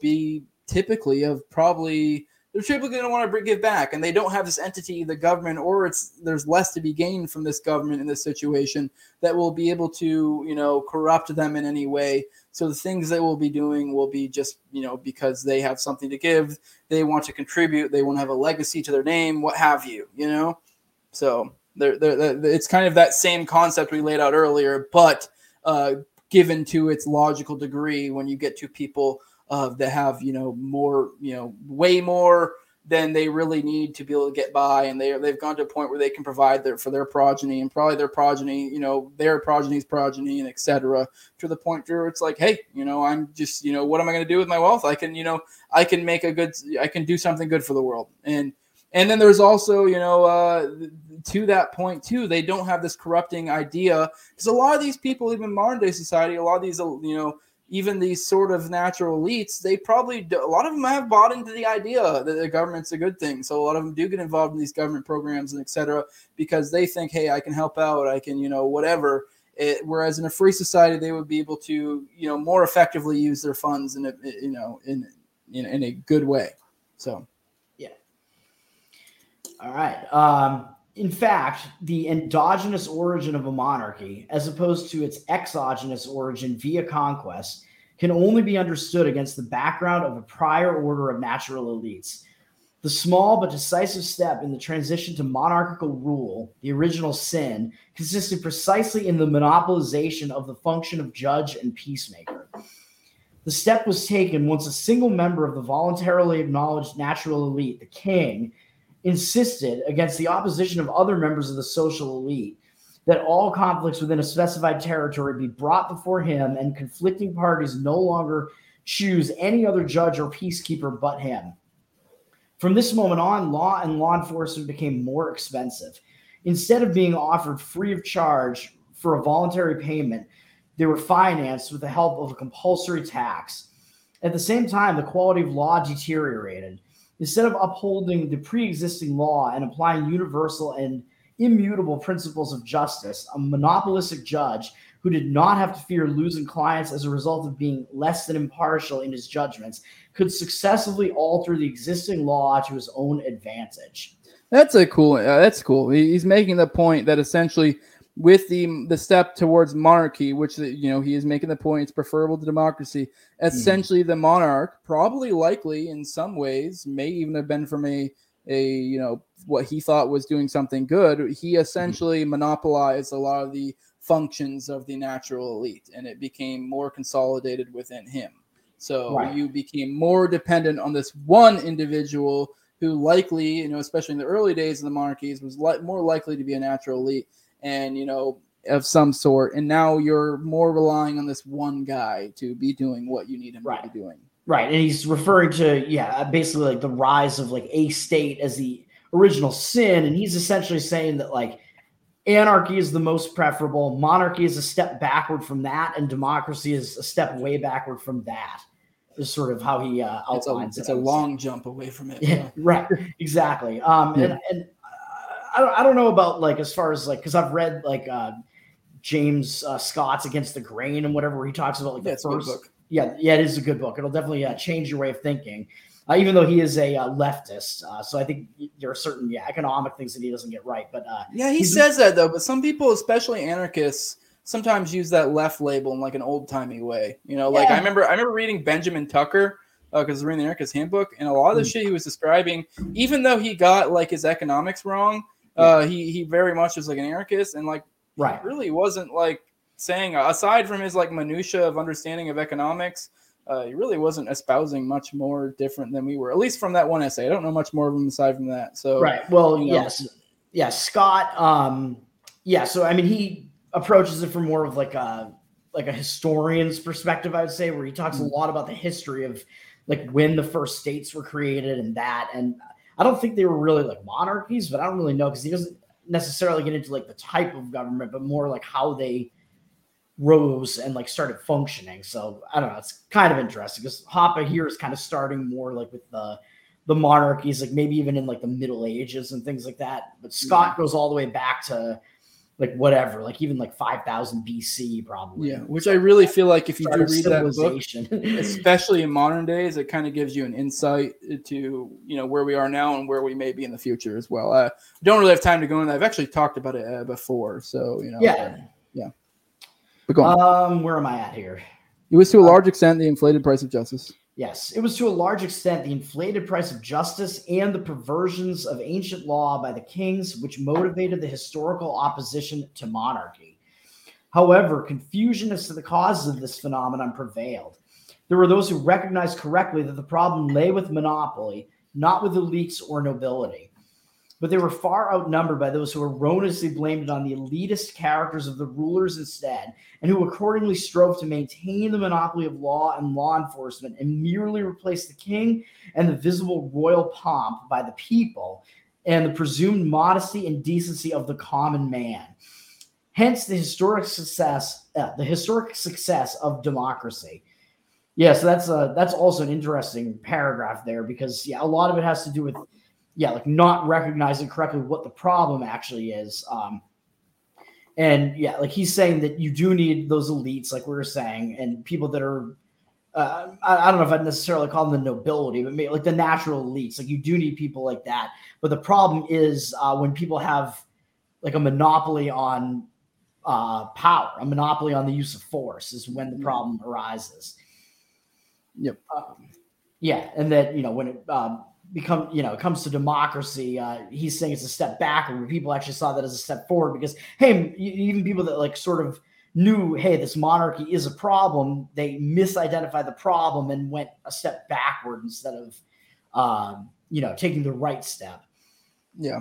be typically of probably they're typically going to want to give back, and they don't have this entity, the government, or there's less to be gained from this government in this situation that will be able to corrupt them in any way. So the things they will be doing will be just because they have something to give, they want to contribute, they want to have a legacy to their name, what have you, So. It's kind of that same concept we laid out earlier, but given to its logical degree when you get to people that have, more, way more than they really need to be able to get by. And they've gone to a point where they can provide for their progeny and probably their progeny, their progeny's progeny and et cetera, to the point where it's like, hey, I'm just, what am I going to do with my wealth? I can do something good for the world. And then there's also, to that point, too, they don't have this corrupting idea. Because a lot of these people, even modern-day society, a lot of these, even these sort of natural elites, they probably do, a lot of them have bought into the idea that the government's a good thing. So a lot of them do get involved in these government programs and et cetera because they think, hey, I can help out, I can, whatever. Whereas in a free society, they would be able to, more effectively use their funds in a, in a good way. So. All right. In fact, the endogenous origin of a monarchy, as opposed to its exogenous origin via conquest, can only be understood against the background of a prior order of natural elites. The small but decisive step in the transition to monarchical rule, the original sin, consisted precisely in the monopolization of the function of judge and peacemaker. The step was taken once a single member of the voluntarily acknowledged natural elite, the king, insisted against the opposition of other members of the social elite that all conflicts within a specified territory be brought before him, and conflicting parties no longer choose any other judge or peacekeeper but him. From this moment on, law and law enforcement became more expensive. Instead of being offered free of charge for a voluntary payment, they were financed with the help of a compulsory tax. At the same time, the quality of law deteriorated. Instead of upholding the pre-existing law and applying universal and immutable principles of justice, a monopolistic judge who did not have to fear losing clients as a result of being less than impartial in his judgments could successively alter the existing law to his own advantage. That's cool. He's making the point that essentially with the step towards monarchy, which, he is making the point it's preferable to democracy. Essentially, the monarch probably likely in some ways may even have been from a what he thought was doing something good. He essentially monopolized a lot of the functions of the natural elite, and it became more consolidated within him. So you became more dependent on this one individual who likely, especially in the early days of the monarchies, was more likely to be a natural elite. And, of some sort. And now you're more relying on this one guy to be doing what you need him to be doing. Right. And he's referring to, basically like the rise of like a state as the original sin. And he's essentially saying that like anarchy is the most preferable. Monarchy is a step backward from that. And democracy is a step way backward from that. Is sort of how he outlines it. It's a long jump away from it. Yeah. Right. Exactly. And I don't know about like, as far as like, cause I've read like James Scott's Against the Grain and whatever, where he talks about like the first book. Yeah. It is a good book. It'll definitely change your way of thinking, even though he is a leftist. So I think there are certain economic things that he doesn't get right. But he says that though, but some people, especially anarchists, sometimes use that left label in like an old timey way. Like I remember reading Benjamin Tucker, because reading the Anarchist Handbook, and a lot of the shit he was describing, even though he got like his economics wrong, he very much was like an anarchist, and like he really wasn't like saying, aside from his like minutia of understanding of economics, he really wasn't espousing much more different than we were, at least from that one essay. I don't know much more of him aside from that. So Scott. So I mean, he approaches it from more of like a historian's perspective, I would say, where he talks a lot about the history of like when the first states were created and that and. I don't think they were really like monarchies, but I don't really know because he doesn't necessarily get into like the type of government, but more like how they rose and like started functioning. So I don't know. It's kind of interesting because Hoppe here is kind of starting more like with the monarchies, like maybe even in like the Middle Ages and things like that. But Scott goes all the way back to like whatever, like even like 5000 BC probably. Yeah, which I really feel like if you do read that book, especially in modern days, it kind of gives you an insight to, you know, where we are now and where we may be in the future as well. I don't really have time to go into that. I've actually talked about it before, so, you know. Yeah. Yeah. But go on. Where am I at here? It was to a large extent the inflated price of justice. Yes, it was to a large extent the inflated price of justice and the perversions of ancient law by the kings, which motivated the historical opposition to monarchy. However, confusion as to the causes of this phenomenon prevailed. There were those who recognized correctly that the problem lay with monopoly, not with elites or nobility. But they were far outnumbered by those who erroneously blamed it on the elitist characters of the rulers instead, and who accordingly strove to maintain the monopoly of law and law enforcement and merely replace the king and the visible royal pomp by the people and the presumed modesty and decency of the common man. Hence the historic success of democracy. Yeah, so that's also an interesting paragraph there, because a lot of it has to do with like not recognizing correctly what the problem actually is. Like he's saying that you do need those elites, like we were saying, and people that are, I don't know if I'd necessarily call them the nobility, but maybe like the natural elites. Like you do need people like that. But the problem is when people have like a monopoly on power, a monopoly on the use of force is when the problem arises. Yep. And that, you know, when it, it comes to democracy, he's saying it's a step backward. People actually saw that as a step forward because, hey, even people that like sort of knew, hey, this monarchy is a problem, they misidentified the problem and went a step backward instead of, taking the right step. Yeah.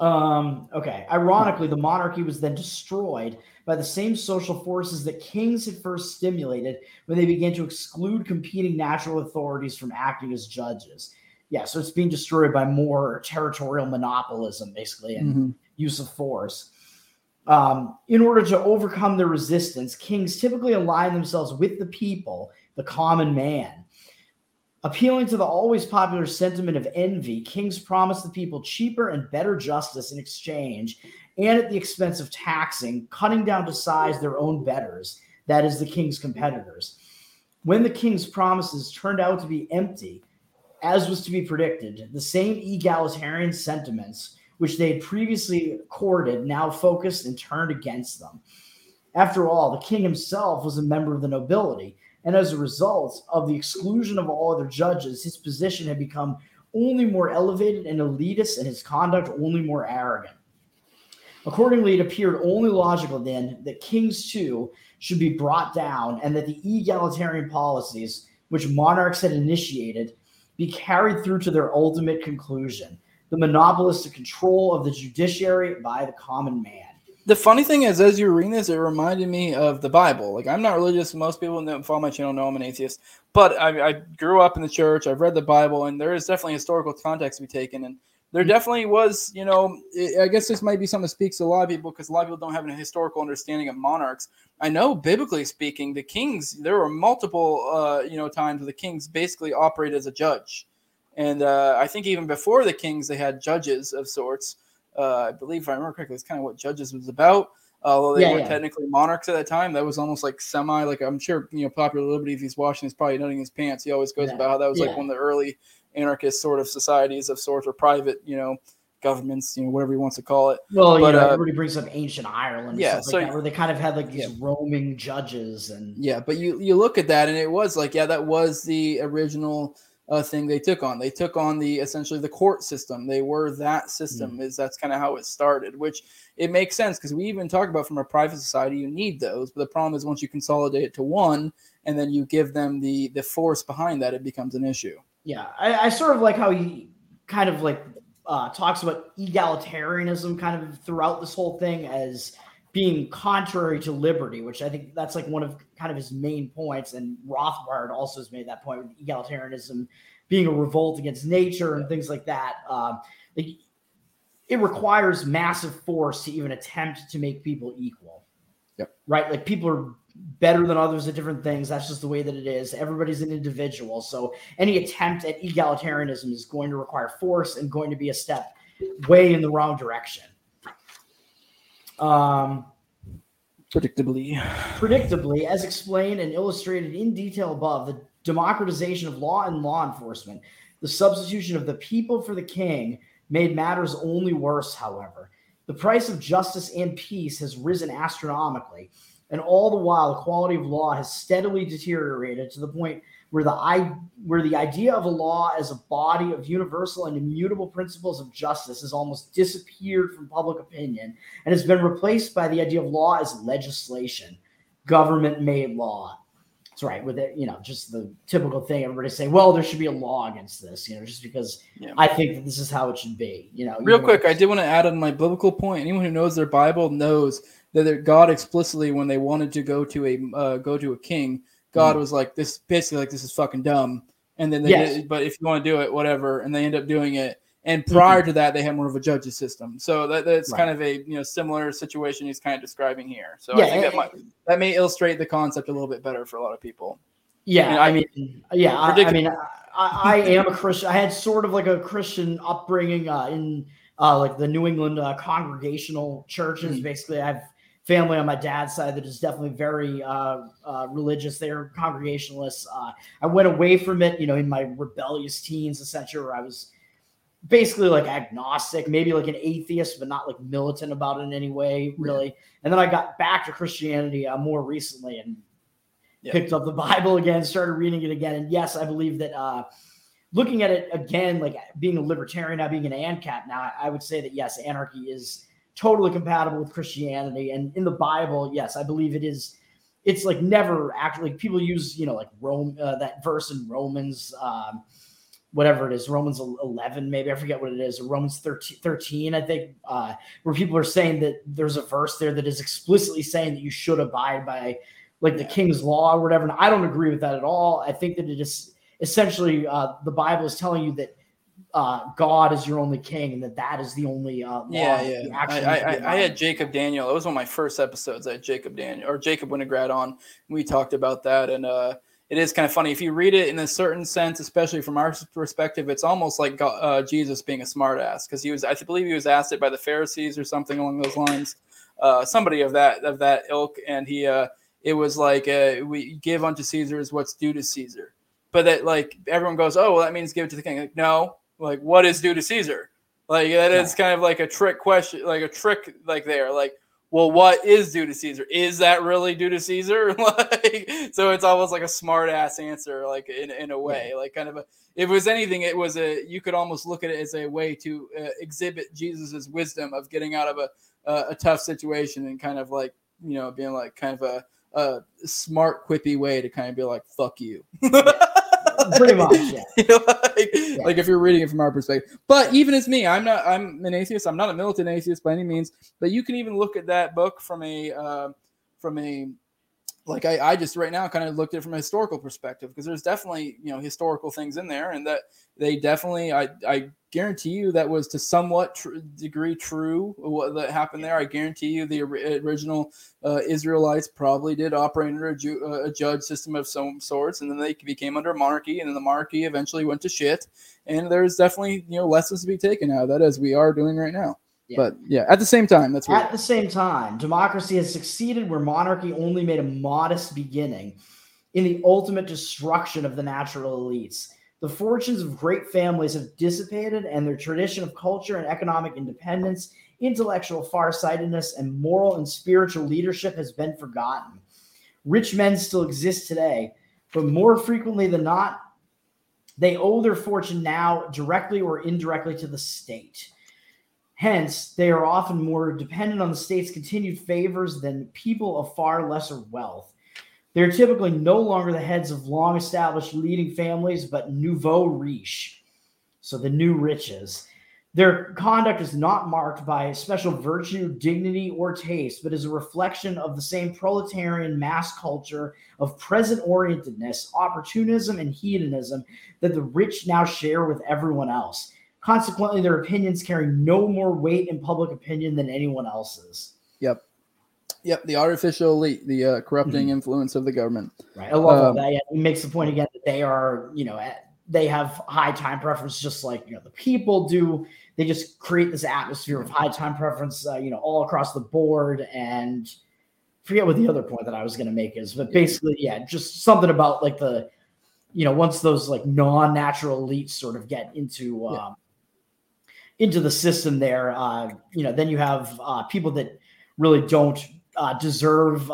Okay. Ironically, the monarchy was then destroyed by the same social forces that kings had first stimulated when they began to exclude competing natural authorities from acting as judges. Yeah, so it's being destroyed by more territorial monopolism, basically, and use of force. In order to overcome their resistance, kings typically align themselves with the people, the common man. Appealing to the always popular sentiment of envy, kings promised the people cheaper and better justice in exchange, and at the expense of taxing, cutting down to size their own betters, that is, the king's competitors. When the king's promises turned out to be empty, as was to be predicted, the same egalitarian sentiments which they had previously courted now focused and turned against them. After all, the king himself was a member of the nobility, and as a result of the exclusion of all other judges, his position had become only more elevated and elitist, and his conduct only more arrogant. Accordingly, it appeared only logical then that kings too should be brought down, and that the egalitarian policies which monarchs had initiated be carried through to their ultimate conclusion, the monopolistic control of the judiciary by the common man. The funny thing is, as you're reading this, it reminded me of the Bible. Like, I'm not religious. Most people that follow my channel know I'm an atheist. But I grew up in the church. I've read the Bible, and there is definitely historical context to be taken. And there definitely was, you know, I guess this might be something that speaks to a lot of people because a lot of people don't have a historical understanding of monarchs. I know, biblically speaking, the kings, there were multiple, times where the kings basically operated as a judge. And I think even before the kings, they had judges of sorts. I believe, if I remember correctly, it's kind of what Judges was about. Although they were technically monarchs at that time, that was almost like semi. Like I'm sure, you know, Popular Liberty, if he's watching, is probably nutting his pants. He always goes about how that was like one of the early anarchist sort of societies of sorts, or private, you know, governments, you know, whatever he wants to call it. Well, but, everybody brings up ancient Ireland, and stuff like that, where they kind of had like these roaming judges, and But you look at that, and it was like, that was the original. Thing they took on. They took on essentially the court system. They were that system. That's kind of how it started, which it makes sense because we even talk about from a private society, you need those. But the problem is once you consolidate it to one and then you give them the force behind that, it becomes an issue. Yeah. I sort of like how he kind of like talks about egalitarianism kind of throughout this whole thing as being contrary to liberty, which I think that's like one of kind of his main points. And Rothbard also has made that point with egalitarianism being a revolt against nature and things like that. It requires massive force to even attempt to make people equal. Yep. Right? Like people are better than others at different things. That's just the way that it is. Everybody's an individual. So any attempt at egalitarianism is going to require force and going to be a step way in the wrong direction. Predictably, as explained and illustrated in detail above, the democratization of law and law enforcement, the substitution of the people for the king, made matters only worse, however. The price of justice and peace has risen astronomically, and all the while the quality of law has steadily deteriorated to the point where the idea of a law as a body of universal and immutable principles of justice has almost disappeared from public opinion and has been replaced by the idea of law as legislation, government-made law. That's right, with it, just the typical thing everybody's saying, well, there should be a law against this, just because I think that this is how it should be. Real quick, I did want to add on my biblical point. Anyone who knows their Bible knows that God explicitly, when they wanted to go to a king, God was like, this basically, like, this is fucking dumb. And then they did, but if you want to do it, whatever. And they end up doing it. And prior to that, they had more of a judge's system. So that's kind of a similar situation he's kind of describing here. So I think that may illustrate the concept a little bit better for a lot of people. Yeah, I am a Christian. I had sort of like a Christian upbringing in like the New England congregational churches. Basically, I have family on my dad's side that is definitely very religious. They're congregationalists. I went away from it, in my rebellious teens, etc., where I was basically like agnostic, maybe like an atheist, but not like militant about it in any way, really. And then I got back to Christianity more recently and picked up the Bible again, started reading it again. And yes, I believe that looking at it again, like being a libertarian, now being an ANCAP now, I would say that, yes, anarchy is totally compatible with Christianity. And in the Bible, yes, I believe it is. It's like never actually, like people use, like Rome, that verse in Romans, whatever it is, Romans 11, maybe, I forget what it is, Romans 13, I think, where people are saying that there's a verse there that is explicitly saying that you should abide by like the king's law or whatever. And I don't agree with that at all. I think that it is essentially the Bible is telling you that God is your only king, and that is the only law. I had Jacob Daniel. It was one of my first episodes. I had Jacob Daniel or Jacob Winograd on. We talked about that, and it is kind of funny. If you read it in a certain sense, especially from our perspective, it's almost like God, Jesus being a smartass, because I believe he was asked it by the Pharisees or something along those lines, somebody of that ilk, and he it was like, we give unto Caesar's what's due to Caesar, but that, like, everyone goes, oh, well, that means give it to the king. Like, no, like, what is due to Caesar? Like, that is kind of like a trick question, like a trick, like there, like, well, what is due to Caesar? Is that really due to Caesar? Like, so it's almost like a smart ass answer, like in a way, like kind of a, if it was anything, it was a, you could almost look at it as a way to exhibit Jesus's wisdom of getting out of a tough situation, and kind of like, being like kind of a smart, quippy way to kind of be like, fuck you. Pretty much, like if you're reading it from our perspective. But even as me, I'm an atheist. I'm not a militant atheist by any means. But you can even look at that book I just right now kind of looked at it from a historical perspective, because there's definitely historical things in there, and that they definitely, I guarantee you that was to somewhat degree true what that happened there. I guarantee you the original Israelites probably did operate under a judge system of some sorts, and then they became under a monarchy, and then the monarchy eventually went to shit. And there's definitely lessons to be taken out of that, as we are doing right now. But at the same time, that's weird. At the same time, democracy has succeeded where monarchy only made a modest beginning, in the ultimate destruction of the natural elites. The fortunes of great families have dissipated, and their tradition of culture and economic independence, intellectual farsightedness, and moral and spiritual leadership has been forgotten. Rich men still exist today, but more frequently than not, they owe their fortune now directly or indirectly to the state. Hence, they are often more dependent on the state's continued favors than people of far lesser wealth. They're typically no longer the heads of long-established leading families, but nouveau riche, so the new riches. Their conduct is not marked by special virtue, dignity, or taste, but is a reflection of the same proletarian mass culture of present-orientedness, opportunism, and hedonism that the rich now share with everyone else. Consequently, their opinions carry no more weight in public opinion than anyone else's. Yep. The artificial elite, the corrupting influence of the government. Right. I love that. It makes the point again that they are, they have high time preference, just like, the people do. They just create this atmosphere of high time preference, all across the board. And I forget what the other point that I was going to make is, but basically, just something about like the, once those like non-natural elites sort of get into the system there, then you have people that really don't deserve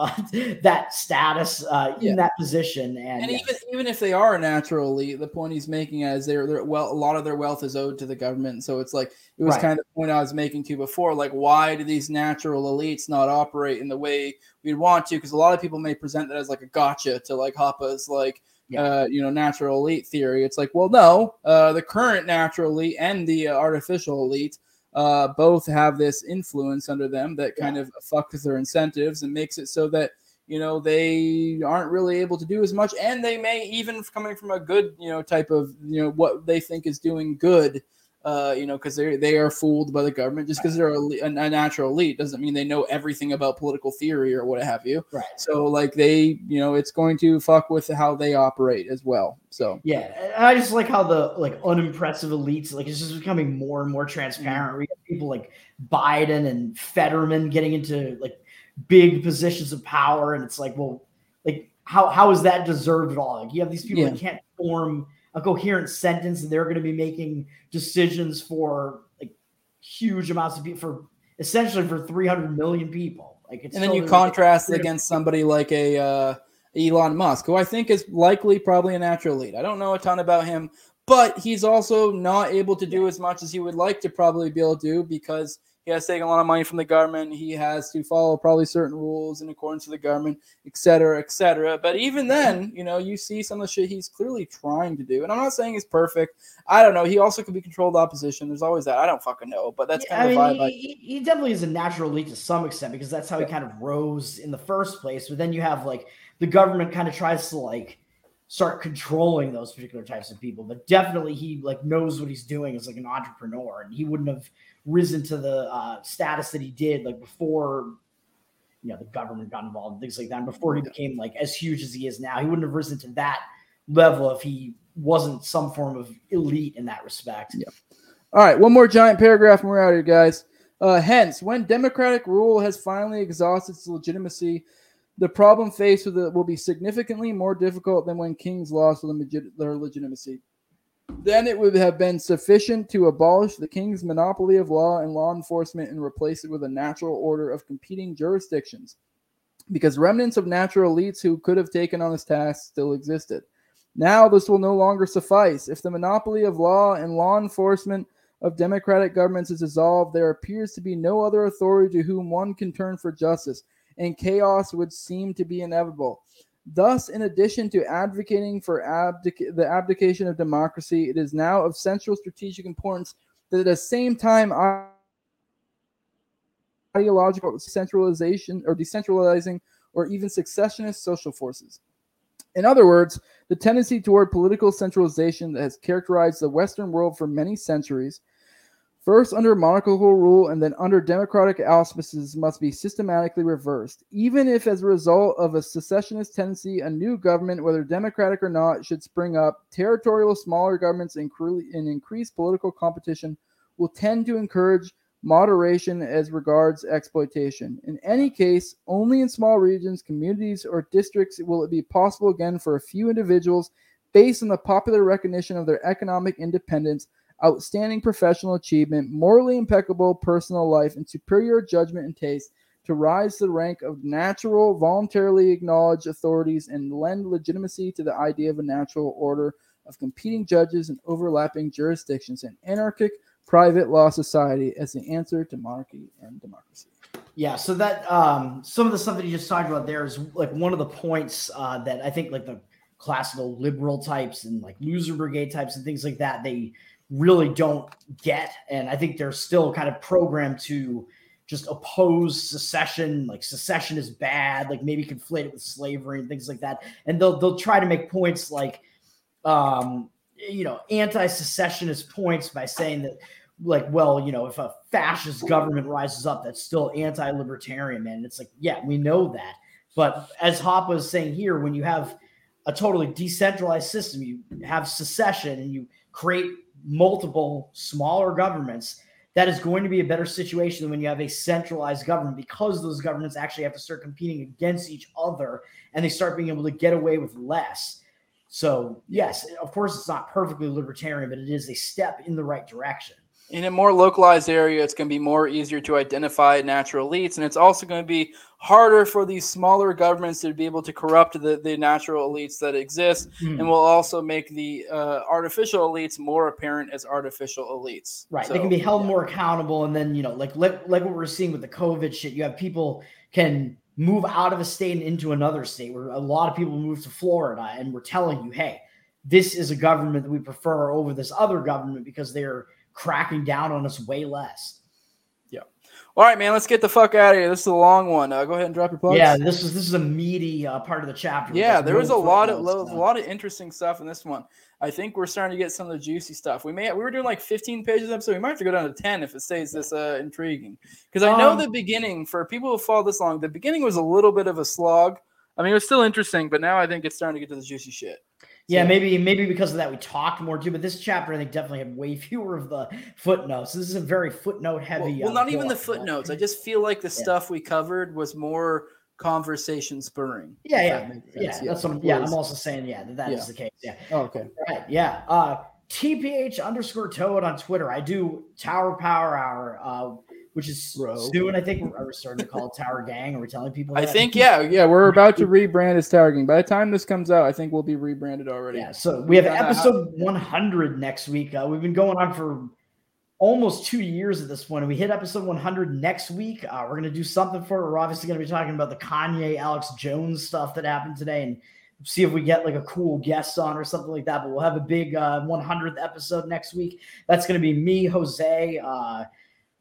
that status in that position. And even if they are natural elite, the point he's making is their wealth, a lot of their wealth is owed to the government. So it's like, it was kind of the point I was making to you before, like, why do these natural elites not operate in the way we'd want to? Because a lot of people may present that as like a gotcha to like Hoppe's like, natural elite theory. It's like, well, no, the current natural elite and the artificial elite both have this influence under them that kind of fucks their incentives and makes it so that, they aren't really able to do as much. And they may, even coming from a good, type of, what they think is doing good, because they are fooled by the government. Just because they're a natural elite doesn't mean they know everything about political theory or what have you. Right. So like they, it's going to fuck with how they operate as well. So and I just like how the like unimpressive elites, like it's just becoming more and more transparent. We have people like Biden and Fetterman getting into like big positions of power, and it's like, well, like how is that deserved at all? Like you have these people that can't form a coherent sentence, and they're going to be making decisions for like huge amounts of people, for essentially for 300 million people. Like, it's, and then you contrast it against somebody like a Elon Musk, who I think is likely probably a natural lead. I don't know a ton about him, but he's also not able to do as much as he would like to probably be able to do, because he has to take a lot of money from the government. He has to follow probably certain rules in accordance with the government, et cetera, et cetera. But even then, you see some of the shit he's clearly trying to do. And I'm not saying he's perfect. I don't know. He also could be controlled opposition. There's always that. I don't fucking know. But that's kind of the vibe. He definitely is a natural elite to some extent, because that's how he kind of rose in the first place. But then you have like the government kind of tries to like start controlling those particular types of people. But definitely he like knows what he's doing as like an entrepreneur, and he wouldn't have risen to the status that he did like before, the government got involved and things like that. And before he became like as huge as he is now, he wouldn't have risen to that level if he wasn't some form of elite in that respect. Yeah. All right. One more giant paragraph and we're out of here, guys. Hence, when democratic rule has finally exhausted its legitimacy, the problem faced with it will be significantly more difficult than when kings lost their legitimacy. Then it would have been sufficient to abolish the king's monopoly of law and law enforcement and replace it with a natural order of competing jurisdictions, because remnants of natural elites who could have taken on this task still existed. Now this will no longer suffice. If the monopoly of law and law enforcement of democratic governments is dissolved, there appears to be no other authority to whom one can turn for justice, and chaos would seem to be inevitable. Thus, in addition to advocating for the abdication of democracy, it is now of central strategic importance that at the same time ideological centralization or decentralizing or even successionist social forces. In other words, the tendency toward political centralization that has characterized the Western world for many centuries, first under monarchical rule and then under democratic auspices, must be systematically reversed. Even if as a result of a secessionist tendency, a new government, whether democratic or not, should spring up, territorial smaller governments and increased political competition will tend to encourage moderation as regards exploitation. In any case, only in small regions, communities, or districts will it be possible again for a few individuals, based on the popular recognition of their economic independence, outstanding professional achievement, morally impeccable personal life, and superior judgment and taste, to rise to the rank of natural, voluntarily acknowledged authorities and lend legitimacy to the idea of a natural order of competing judges and overlapping jurisdictions, an anarchic private law society as the answer to monarchy and democracy. Yeah, so that some of the stuff that you just talked about there is like one of the points that I think like the classical liberal types and like loser brigade types and things like that, they really don't get. And I think they're still kind of programmed to just oppose secession, like secession is bad, like maybe conflate it with slavery and things like that. And they'll try to make points like, anti-secessionist points by saying that, like, well, if a fascist government rises up, that's still anti-libertarian, man. And it's like, yeah, we know that. But as Hoppe was saying here, when you have a totally decentralized system. You have secession and you create multiple smaller governments. That is going to be a better situation than when you have a centralized government, because those governments actually have to start competing against each other and they start being able to get away with less. So yes, of course, it's not perfectly libertarian, but it is a step in the right direction. In a more localized area, it's going to be more easier to identify natural elites, and it's also going to be harder for these smaller governments to be able to corrupt the natural elites that exist, and will also make the artificial elites more apparent as artificial elites. Right, so they can be held more accountable, and then, you know, like what we're seeing with the COVID shit, you have people can move out of a state and into another state, where a lot of people move to Florida, and we're telling you, hey, this is a government that we prefer over this other government because they're cracking down on us way less. Yeah. All right, man, let's get the fuck out of here. This is a long one. Go ahead and drop your plugs. Yeah, this is a meaty part of the chapter. Yeah, there was a lot of interesting stuff in this one. I think we're starting to get some of the juicy stuff. We were doing like 15 pages up, so we might have to go down to 10 if it stays this intriguing. Because I know the beginning, for people who follow this long, the beginning was a little bit of a slog. I mean, it was still interesting, but now I think it's starting to get to the juicy shit. Yeah, maybe because of that we talked more too, but this chapter I think definitely had way fewer of the footnotes. This is a very footnote-heavy. Well, not even the footnotes. I just feel like the stuff we covered was more conversation spurring. I'm also saying that is the case. Yeah. Oh, okay. Right. Yeah. TPH_Toad on Twitter. I do Tower Power Hour, which is soon. I think we're starting to call it Tower Gang. Are we telling people that? I think, we're about to rebrand as Tower Gang. By the time this comes out, I think we'll be rebranded already. Yeah, so we have episode 100 next week. We've been going on for almost 2 years at this point. We hit episode 100 next week. We're going to do something for it. We're obviously going to be talking about the Kanye, Alex Jones stuff that happened today and see if we get like a cool guest on or something like that. But we'll have a big 100th episode next week. That's going to be me, Jose,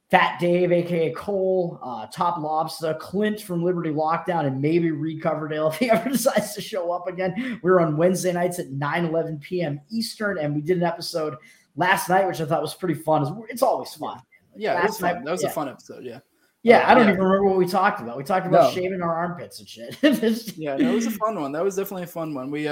Fat Dave, a.k.a. Cole, Top Lobster, Clint from Liberty Lockdown, and maybe Reed Coverdale if he ever decides to show up again. We're on Wednesday nights at 9:11 p.m. Eastern, and we did an episode last night, which I thought was pretty fun. It's always fun. Yeah, it was fun. That was a fun episode, yeah. Yeah, I don't even remember what we talked about. We talked about shaving our armpits and shit. That was a fun one. That was definitely a fun one. We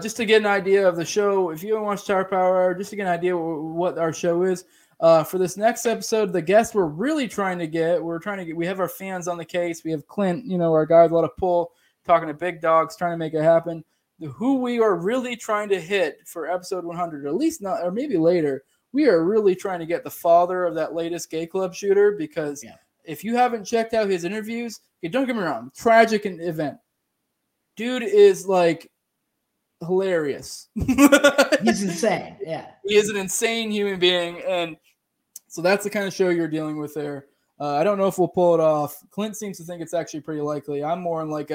just to get an idea of the show, if you watch Tower Power Hour, just to get an idea what our show is, for this next episode, the guests we're trying to get, we have our fans on the case. We have Clint, our guy with a lot of pull, talking to big dogs, trying to make it happen. Who we are really trying to hit for episode 100, or at least not, or maybe later, we are really trying to get the father of that latest gay club shooter, because if you haven't checked out his interviews, don't get me wrong, tragic event. Dude is like hilarious. He's insane. Yeah. He is an insane human being. And so that's the kind of show you're dealing with there. I don't know if we'll pull it off. Clint seems to think it's actually pretty likely. I'm more in like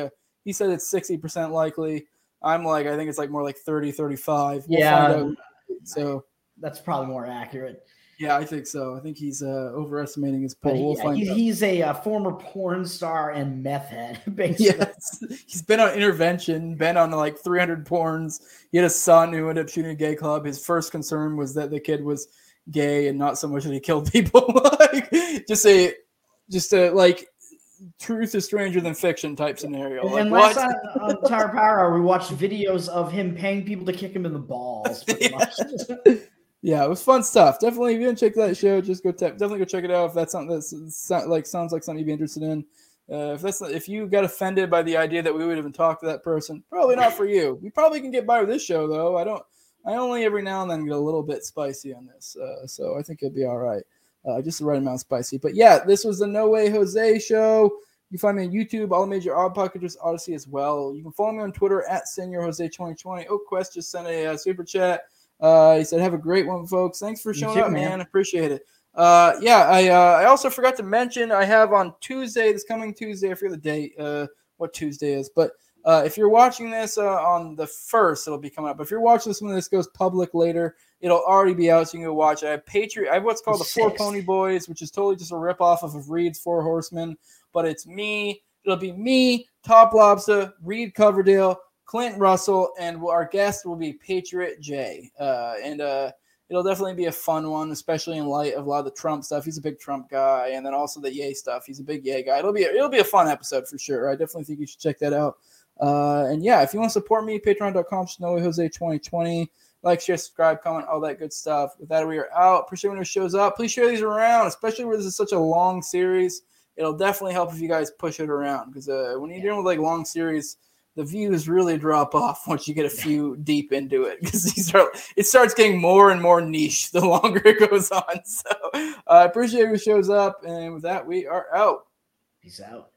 he said it's 60% likely. I'm like, I think it's like more like 30, 35. We'll find out. So that's probably more accurate. Yeah, I think so. I think he's overestimating his poll. He's a former porn star and meth head, basically. Yes. He's been on intervention, been on like 300 porns. He had a son who ended up shooting a gay club. His first concern was that the kid was gay and not so much that he killed people. Truth is stranger than fiction type scenario. And last time on Tower Power Hour, we watched videos of him paying people to kick him in the balls. Pretty much. Yeah, it was fun stuff. Definitely, if you didn't check that show, just definitely go check it out. If that's something sounds like something you'd be interested in, if you got offended by the idea that we would even talk to that person, probably not for you. We probably can get by with this show though. I only every now and then get a little bit spicy on this, so I think it'll be all right. Just the right amount of spicy. But yeah, this was the No Way Jose show. You can find me on YouTube, all the major odd packages, Odyssey as well. You can follow me on Twitter @SeniorJose2020. Oakquest just sent a super chat. He said, have a great one, folks. Thanks for showing up, man. Appreciate it. I also forgot to mention I have on Tuesday, this coming Tuesday, I forget the date, what Tuesday is. But if you're watching this on the 1st, it'll be coming up. But if you're watching this when this goes public later, it'll already be out, so you can go watch it. I have what's called the Four Pony Boys, which is totally just a ripoff of Reed's Four Horsemen. But it's me. It'll be me, Top Lobster, Reed Coverdale, Clint Russell, and our guest will be Patriot Jay. It'll definitely be a fun one, especially in light of a lot of the Trump stuff. He's a big Trump guy, and then also the Yay stuff. He's a big Yay guy. It'll be a fun episode for sure. I definitely think you should check that out. And yeah, if you want to support me, patreon.com/NoahJose2020. Like, share, subscribe, comment, all that good stuff. With that, we are out. Appreciate when it shows up. Please share these around, especially where this is such a long series. It'll definitely help if you guys push it around, because when you're dealing with like long series, the views really drop off once you get a few deep into it, because these are, it starts getting more and more niche the longer it goes on. So I appreciate who shows up. And with that, we are out. Peace out.